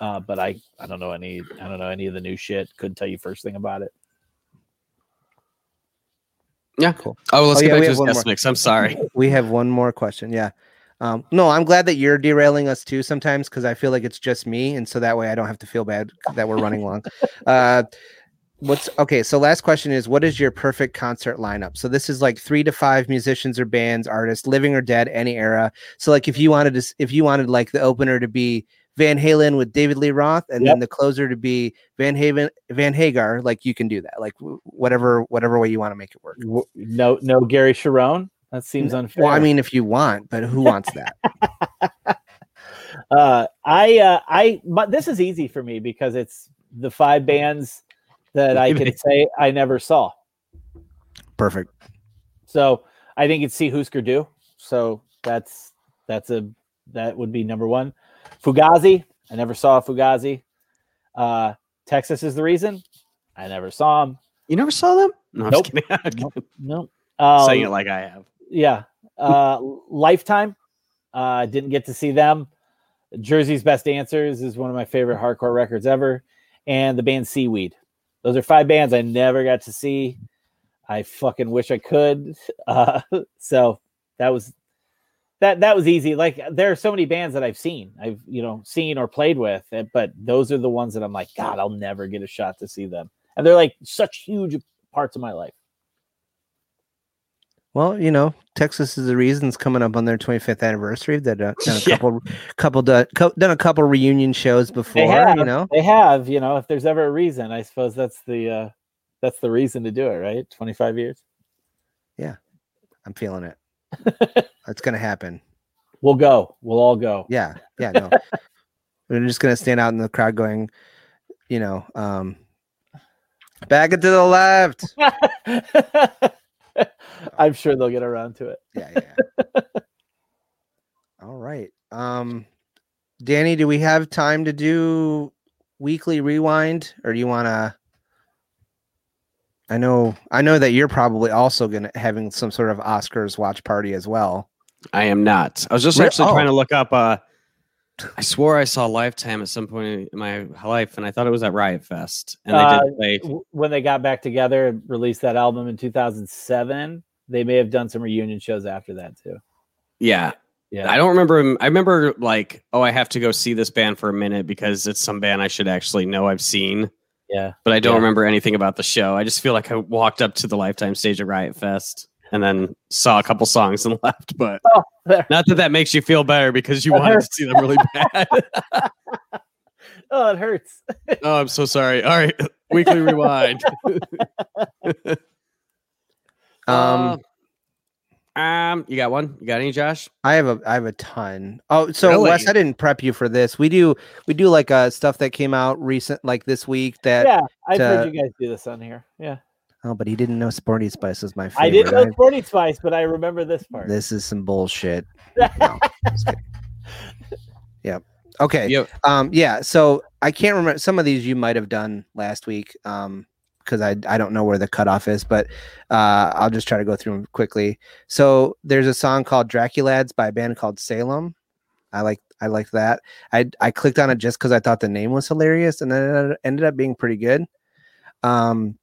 Uh, but I, I don't know any I don't know any of the new shit. Couldn't tell you first thing about it. Yeah, cool. Oh, let's oh, get yeah, back to this guest mix. I'm sorry. We have one more question. Yeah. Um, no, I'm glad that you're derailing us too sometimes because I feel like it's just me, and so that way I don't have to feel bad that we're running long. Uh, what's okay? So last question is, what is your perfect concert lineup? So this is like three to five musicians or bands, artists, living or dead, any era. So like if you wanted to, if you wanted like the opener to be Van Halen with David Lee Roth, and yep. then the closer to be Van Haven, Van Hagar. Like you can do that, like whatever, whatever way you want to make it work. No, no, Gary Cherone. That seems unfair. Well, I mean, if you want, but who wants that? uh, I, uh, I, but this is easy for me because it's the five bands that I can say I never saw. Perfect. So I think it's see Husker Du. So that's that's a that would be number one. Fugazi, I never saw Fugazi. Uh, Texas Is the Reason, I never saw him. You never saw them? No, nope. nope. nope. Um, Saying it like I have. Yeah. Uh, Lifetime, uh, didn't get to see them. Jersey's Best Dancers is one of my favorite hardcore records ever. And the band Seaweed. Those are five bands I never got to see. I fucking wish I could. Uh, so that was... That that was easy. Like there are so many bands that I've seen, I've you know seen or played with, but those are the ones that I'm like, God, I'll never get a shot to see them, and they're like such huge parts of my life. Well, you know, Texas Is the Reason's coming up on their twenty-fifth anniversary. They've done a yeah. couple, couple done, done a couple reunion shows before. They have, you know, they have. You know, if there's ever a reason, I suppose that's the uh, that's the reason to do it, right? twenty-five years. Yeah, I'm feeling it. That's gonna happen. We'll go. We'll all go. Yeah, yeah. No, we're just gonna stand out in the crowd, going, you know, um, back it to the left. I'm sure they'll get around to it. Yeah, yeah. All right, um, Danny, do we have time to do weekly rewind, or do you want to? I know I know that you're probably also going to having some sort of Oscars watch party as well. I am not. I was just Re- actually oh. trying to look up. Uh, I swore I saw Lifetime at some point in my life, and I thought it was at Riot Fest. And uh, they did play. When they got back together and released that album in two thousand seven, they may have done some reunion shows after that, too. Yeah. Yeah. I don't remember. I remember like, oh, I have to go see this band for a minute because it's some band I should actually know I've seen. Yeah, but I don't yeah. remember anything about the show. I just feel like I walked up to the Lifetime stage at Riot Fest. and then saw a couple songs and left. But oh, not that that makes you feel better, because you that wanted hurts. to see them really bad. Oh, it hurts. Oh, I'm so sorry. All right. Weekly Rewind. um, uh, um, you got one? You got any, Josh? I have a, I have a ton. Oh, so really? Wes, I didn't prep you for this. We do, we do like uh stuff that came out recent, like this week. That yeah, I've uh, heard you guys do this on here. Yeah. Oh, but he didn't know Sporty Spice was my favorite. I didn't know Sporty Spice, but I remember this part. This is some bullshit. No, yeah. Okay. Yep. Um, yeah. So I can't remember. Some of these you might have done last week um, because I, I don't know where the cutoff is, but uh, I'll just try to go through them quickly. So there's a song called Draculads by a band called Salem. I like I like that. I, I clicked on it just because I thought the name was hilarious, and then it ended up being pretty good. Um,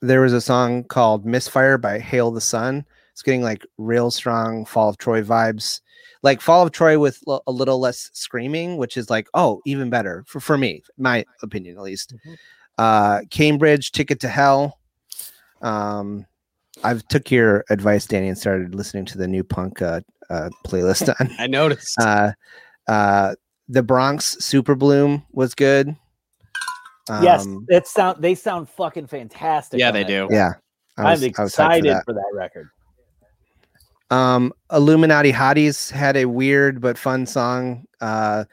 there was a song called Misfire by Hail the Sun. It's getting like real strong Fall of Troy vibes. Like Fall of Troy with l- a little less screaming, which is like, oh, even better for, for me, my opinion, at least. Mm-hmm. Uh, Cambridge, Ticket to Hell. Um, I've took your advice, Danny, and started listening to the new punk uh, uh, playlist. On, I noticed. Uh, uh, the Bronx Super Bloom was good. Um, yes, it sound they sound fucking fantastic. Yeah, they do. Record. Yeah, I was, I'm excited I was for, that. for that record. Um, Illuminati Hotties had a weird but fun song. Uh,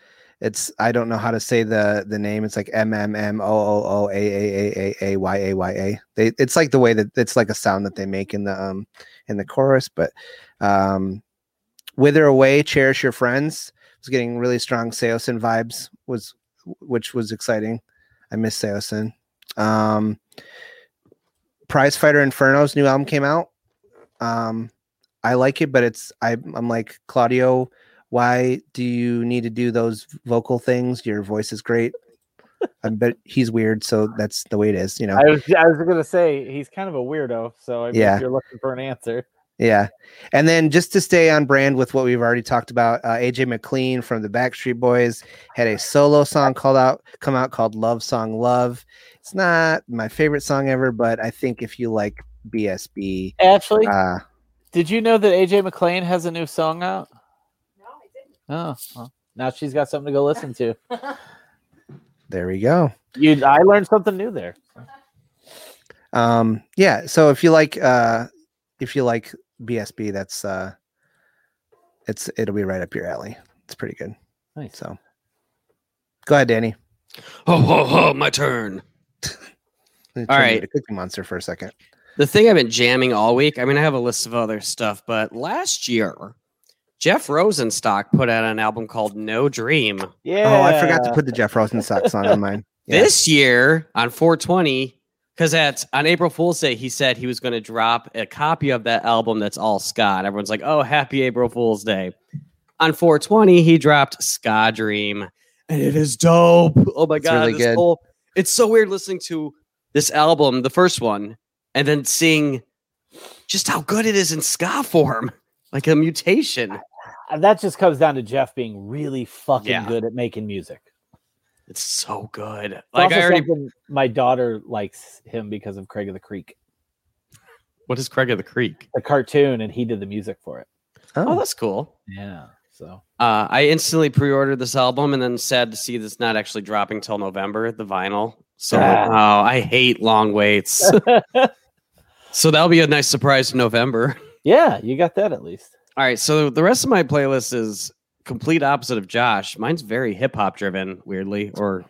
it's I don't know how to say the the name. It's like M M M O O O A A A A Y A Y A. They it's like the way that it's like a sound that they make in the um in the chorus. But um, Wither Away, Cherish Your Friends was getting really strong Seosin vibes, was which was exciting. I miss Seosin. Um, Prize Fighter Inferno's new album came out. Um. I like it, but it's I, I'm like, Claudio, why do you need to do those vocal things? Your voice is great. I bet he's weird, so that's the way it is, you know. I was, I was gonna say he's kind of a weirdo, so I yeah. guess you're looking for an answer. Yeah, and then just to stay on brand with what we've already talked about, uh, A J McLean from the Backstreet Boys had a solo song called out come out called Love Song Love. It's not my favorite song ever, but I think if you like B S B, actually. Uh, Did you know that A J McLean has a new song out? No, I didn't. Oh, well, now she's got something to go listen to. There we go. You, I learned something new there. Um, yeah. So if you like, uh, if you like B S B, that's uh, it's it'll be right up your alley. It's pretty good. Nice. So, go ahead, Danny. Ho ho ho! My turn. All right. A Cookie Monster for a second. The thing I've been jamming all week, I mean, I have a list of other stuff, but last year, Jeff Rosenstock put out an album called No Dream. Yeah. Oh, I forgot to put the Jeff Rosenstock song on mine. Yeah. This year on four twenty, because that's on April Fool's Day, he said he was going to drop a copy of that album that's all ska. And everyone's like, oh, happy April Fool's Day. On four twenty, he dropped Ska Dream, and it is dope. Oh, my it's God. Really this whole, it's so weird listening to this album, the first one. And then seeing just how good it is in ska form, like a mutation. That just comes down to Jeff being really fucking yeah. good at making music. It's so good. It's like I already, my daughter likes him because of Craig of the Creek. What is Craig of the Creek? The cartoon, and he did the music for it. Oh, oh that's cool. Yeah. So uh, I instantly pre-ordered this album, and then sad to see that's not actually dropping till November. The vinyl. So ah. oh, I hate long waits. So that'll be a nice surprise in November. Yeah, you got that at least. All right, so the rest of my playlist is complete opposite of Josh. Mine's very hip-hop driven, weirdly. Or,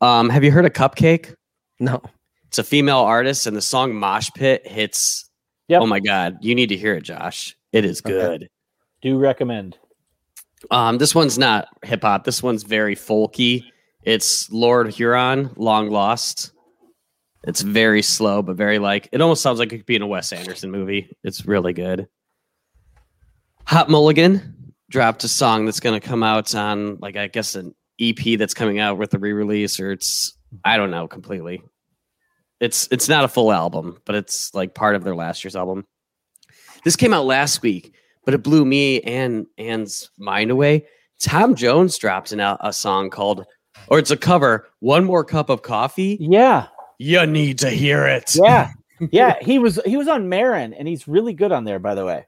um, have you heard of Cupcake? No. It's a female artist, and the song Mosh Pit hits. Yep. Oh, my God. You need to hear it, Josh. It is good. Okay. Do recommend. Um, this one's not hip-hop. This one's very folky. It's Lord Huron, long lost. It's very slow, but very like... It almost sounds like it could be in a Wes Anderson movie. It's really good. Hot Mulligan dropped a song that's going to come out on, like, I guess an E P that's coming out with a re-release, or it's... I don't know, completely. It's it's not a full album, but it's, like, part of their last year's album. This came out last week, but it blew me and Anne's mind away. Tom Jones dropped an, a song called... Or it's a cover, One More Cup of Coffee. Yeah. You need to hear it. Yeah. Yeah, he was he was on Marin, and he's really good on there, by the way.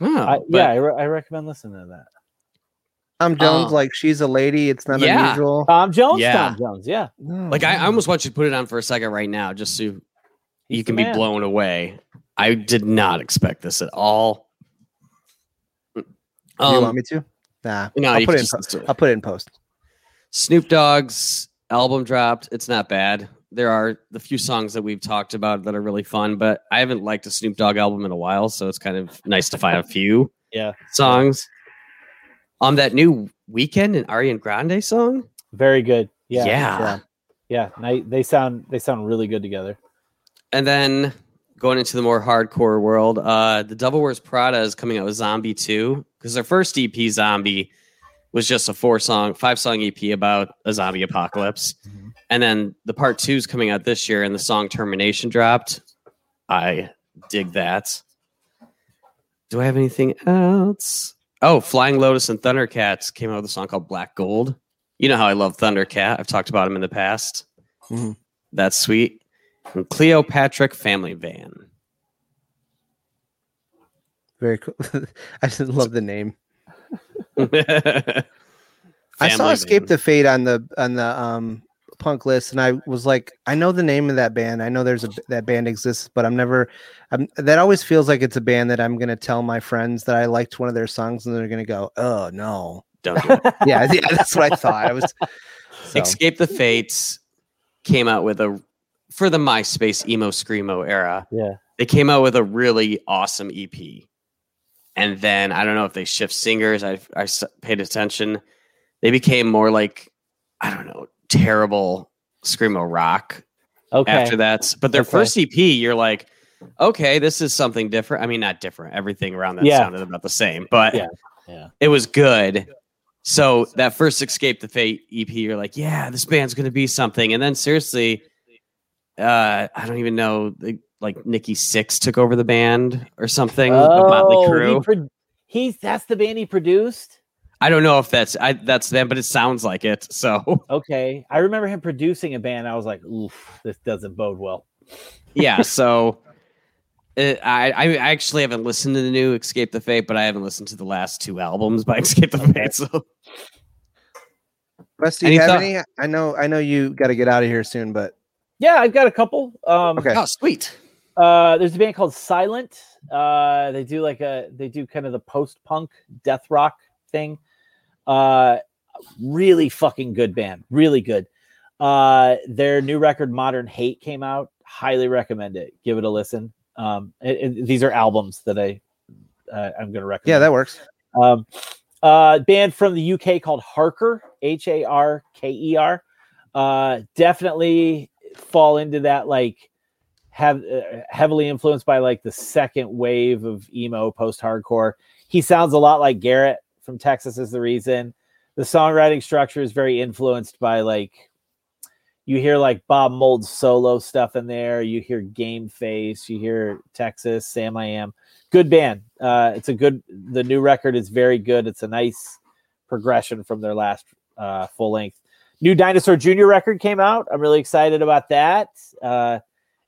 Oh, I, but, yeah, I, re- I recommend listening to that. Tom Jones, um, like She's a Lady. It's not yeah. unusual. Tom Jones, yeah. Tom Jones, yeah. Like I, I almost want you to put it on for a second right now, just so you can be blown away. I did not expect this at all. Um, you want me to? Nah, no, I'll, put it in po- I'll put it in post. Snoop Dogg's album dropped. It's not bad. There are the few songs that we've talked about that are really fun, but I haven't liked a Snoop Dogg album in a while, so it's kind of nice to find a few yeah. songs. Um, that new Weekend and Ariana Grande song, very good. Yeah, yeah, yeah. yeah. They sound they sound really good together. And then going into the more hardcore world, uh, the Devil Wears Prada is coming out with Zombie two, because their first E P, Zombie, was just a four song, five song E P about a zombie apocalypse. Mm-hmm. And then the part two is coming out this year, and the song Termination dropped. I dig that. Do I have anything else? Oh, Flying Lotus and Thundercats came out with a song called Black Gold. You know how I love Thundercat. I've talked about him in the past. Mm-hmm. That's sweet. And Cleopatra Family Van. Very cool. I just love the name. I saw Escape Van. the Fate on the on the um, punk list, and I was like, I know the name of that band. I know there's a that band exists, but I'm never. I'm, that always feels like it's a band that I'm going to tell my friends that I liked one of their songs, and they're going to go, "Oh no, don't." Do it. yeah, yeah, that's what I thought. I was. So. Escape the Fates came out with a for the MySpace emo screamo era. Yeah, they came out with a really awesome E P. And then I don't know if they shift singers. I I paid attention. They became more like, I don't know, terrible screamo rock. Okay. After that, but their okay. first E P, you're like, okay, this is something different. I mean, not different. Everything around that yeah. sounded about the same, but yeah. Yeah. it was good. So that first Escape the Fate E P, you're like, yeah, this band's gonna be something. And then seriously, uh, I don't even know. They, like Nikki Sixx took over the band or something. Oh, Motley Crue. He pro- he's that's the band he produced. I don't know if that's I, that's them, but it sounds like it. So okay, I remember him producing a band. I was like, oof, this doesn't bode well. Yeah, so it, I I actually haven't listened to the new Escape the Fate, but I haven't listened to the last two albums by Escape the Fate. So, Wes, do you have thought- any? I know I know you got to get out of here soon, but yeah, I've got a couple. Um, okay, oh sweet. Uh, there's a band called Silent. Uh, they do like a they do kind of the post-punk death rock thing. Uh, really fucking good band, really good. Uh, their new record Modern Hate came out. Highly recommend it. Give it a listen. Um, it, it, these are albums that I uh, I'm gonna recommend. Yeah, that works. Um, uh, band from the U K called Harker, H A R K E R. Uh, definitely fall into that like. Have uh, heavily influenced by like the second wave of emo post-hardcore. He sounds a lot like Garrett from Texas Is the Reason. The songwriting structure is very influenced by like you hear like Bob Mould's solo stuff in there. You hear Game Face. You hear Texas Samiam. Good band. Uh, it's a good. The new record is very good. It's a nice progression from their last uh, full length. New Dinosaur Junior record came out. I'm really excited about that. Uh,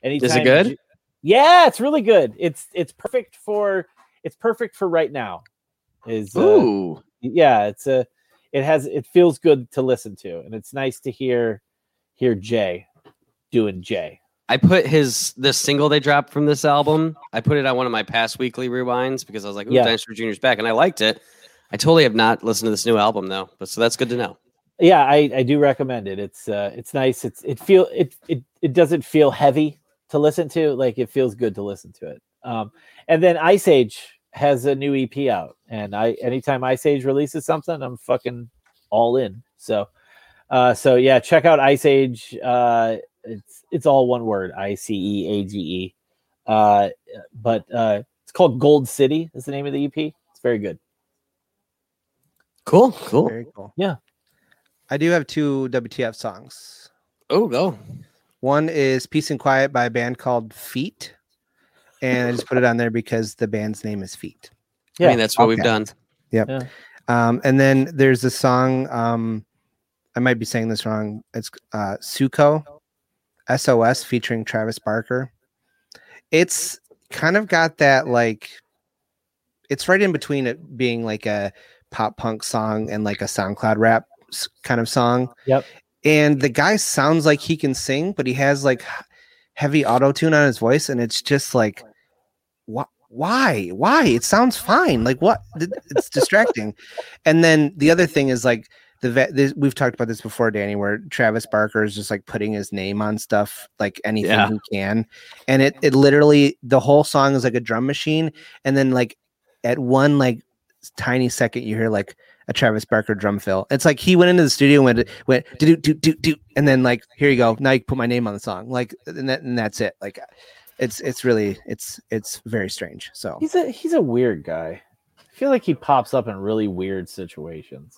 Anytime is it good? Yeah, it's really good. It's it's perfect for it's perfect for right now. Is uh, ooh yeah, it's a it has it feels good to listen to, and it's nice to hear hear Jay doing Jay. I put his this single they dropped from this album. I put it on one of my past weekly rewinds because I was like, "Ooh, yeah. Dinosaur Junior's back," and I liked it. I totally have not listened to this new album though, but so that's good to know. Yeah, I, I do recommend it. It's uh it's nice. It's it feel it it it doesn't feel heavy to listen to, like it feels good to listen to it. Um, and then Ice Age has a new E P out, and I anytime Ice Age releases something, I'm fucking all in. So, uh, so yeah, check out Ice Age. Uh, it's it's all one word, I C E A G E. Uh, but uh, it's called Gold City. Is the name of the E P. It's very good. Cool, cool, very cool. Yeah, I do have two W T F songs. Oh, go. One is Peace and Quiet by a band called Feet. And I just put it on there because the band's name is Feet. Yeah, I mean, that's what okay. we've done. Yep. Yeah. Um, and then there's a song. Um, I might be saying this wrong. It's uh, Suko S O S featuring Travis Barker. it's kind of got that, like, it's right in between it being like a pop punk song and like a SoundCloud rap kind of song. Yep. And the guy sounds like he can sing, but he has like heavy auto tune on his voice, and it's just like, what? Why? Why? It sounds fine. Like, what? It's distracting. And then the other thing is like the vet, this, we've talked about this before, Danny, where Travis Barker is just like putting his name on stuff, like anything yeah. he can, and it it literally the whole song is like a drum machine, and then like at one like tiny second you hear like a Travis Barker drum fill. It's like he went into the studio and went went do do do do, and then like, here you go, now you can put my name on the song, like, and that and that's it, like. It's it's really it's it's very strange. So he's a he's a weird guy. I feel like he pops up in really weird situations.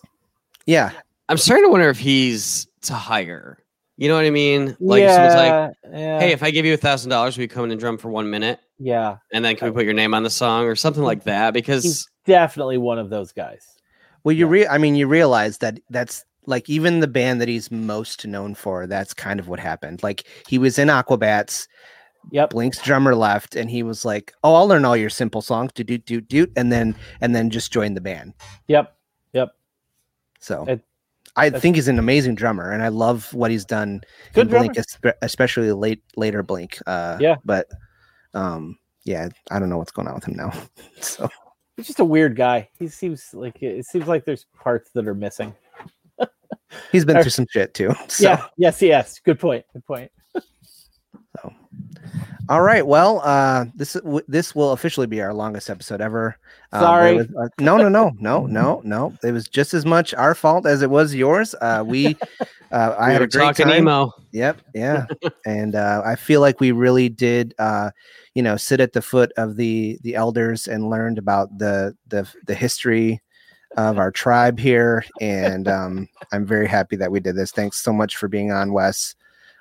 Yeah, I'm starting to wonder if he's to hire. You know what I mean? Like, yeah, someone's like, yeah. "Hey, if I give you a thousand dollars, will you come in and drum for one minute?" Yeah, and then can we put your name on the song or something like that? Because he's definitely one of those guys. Well, you yeah. re I mean, you realize that that's. Like, even the band that he's most known for, that's kind of what happened. Like, he was in Aquabats. Yep. Blink's drummer left, and he was like, "Oh, I'll learn all your simple songs, do do do do," and then and then just joined the band. Yep, yep. So it, I think he's an amazing drummer, and I love what he's done. Good drummer, Blink, especially late later Blink. Uh, yeah, but um, yeah, I don't know what's going on with him now. So he's just a weird guy. He seems like it seems like there's parts that are missing. He's been through some shit too. So. Yeah. Yes. Yes. Good point. Good point. So. All right. Well, uh, this w- this will officially be our longest episode ever. Uh, Sorry. Was, uh, no, no, no, no, no, no. It was just as much our fault as it was yours. Uh, we, uh, I we had a great talking time. Emo. Yep. Yeah. And uh, I feel like we really did, uh, you know, sit at the foot of the the elders and learned about the the the history of our tribe here. And um, I'm very happy that we did this. Thanks so much for being on, Wes.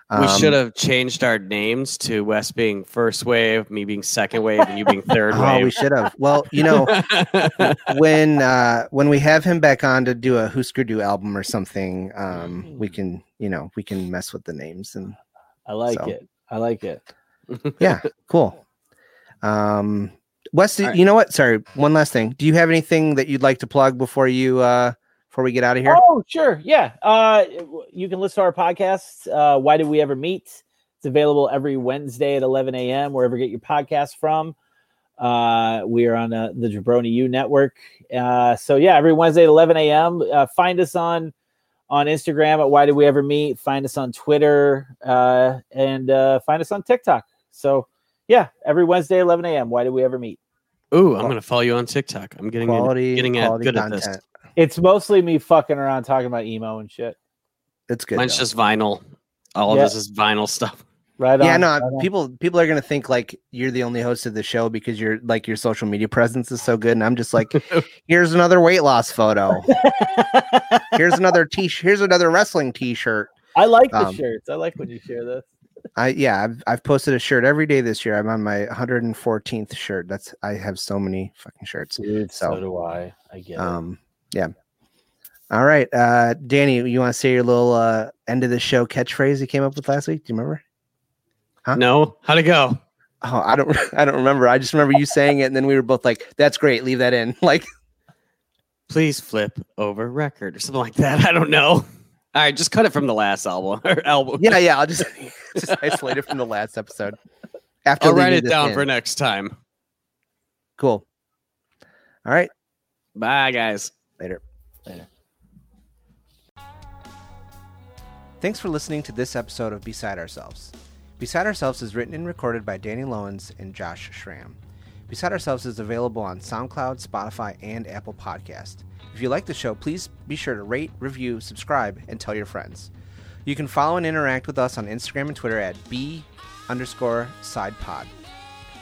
We um, should have changed our names to Wes being first wave, me being second wave, and you being third oh, wave. Oh, we should have. Well, you know, when uh, when we have him back on to do a Husker Du album or something, um, we can, you know, we can mess with the names. And I like so. it. I like it. Yeah, cool. Um, Wes, right. You know what? Sorry, one last thing. Do you have anything that you'd like to plug before you? Uh, Before we get out of here? Oh, sure. Yeah. Uh, you can listen to our podcast, uh, Why Did We Ever Meet? It's available every Wednesday at eleven a.m., wherever you get your podcast from. Uh, we are on uh, the Jabroni U Network. Uh, so, yeah, every Wednesday at eleven a.m. Uh, find us on on Instagram at Why Did We Ever Meet? Find us on Twitter uh, and uh, find us on TikTok. So, yeah, every Wednesday at eleven a.m., Why Did We Ever Meet? Ooh, I'm going to follow you on TikTok. I'm getting, quality, in, getting at, good content. At this. It's mostly me fucking around talking about emo and shit. It's good. Mine's though. Just vinyl. All yep. of this is vinyl stuff. Right on. Yeah, no, right on. people people are gonna think like you're the only host of the show because you're like your social media presence is so good, and I'm just like, here's another weight loss photo. Here's another t shirt here's another wrestling t shirt. I like um, the shirts. I like when you share this. I yeah, I've I've posted a shirt every day this year. I'm on my one hundred fourteenth shirt. That's I have so many fucking shirts. Dude, so, so do I. I get um, it. Yeah. All right. Uh, Danny, you want to say your little uh, end of the show catchphrase you came up with last week? Do you remember? Huh? No. How'd it go? Oh, I don't I don't remember. I just remember you saying it, and then we were both like, that's great. Leave that in. Like, please flip over record or something like that. I don't know. All right. Just cut it from the last album. Or album. Yeah. Yeah. I'll just, just isolate it from the last episode. After I'll write it down in. For next time. Cool. All right. Bye, guys. Later. Later. Thanks for listening to this episode of Beside Ourselves. Beside Ourselves is written and recorded by Danny Lowens and Josh Schramm. Beside Ourselves is available on SoundCloud, Spotify, and Apple Podcast. If you like the show, please be sure to rate, review, subscribe, and tell your friends. You can follow and interact with us on Instagram and Twitter at B underscore sidepod.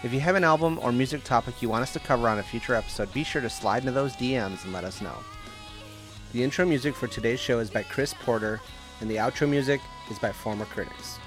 If you have an album or music topic you want us to cover on a future episode, be sure to slide into those D Ms and let us know. The intro music for today's show is by Chris Porter, and the outro music is by Former Critics.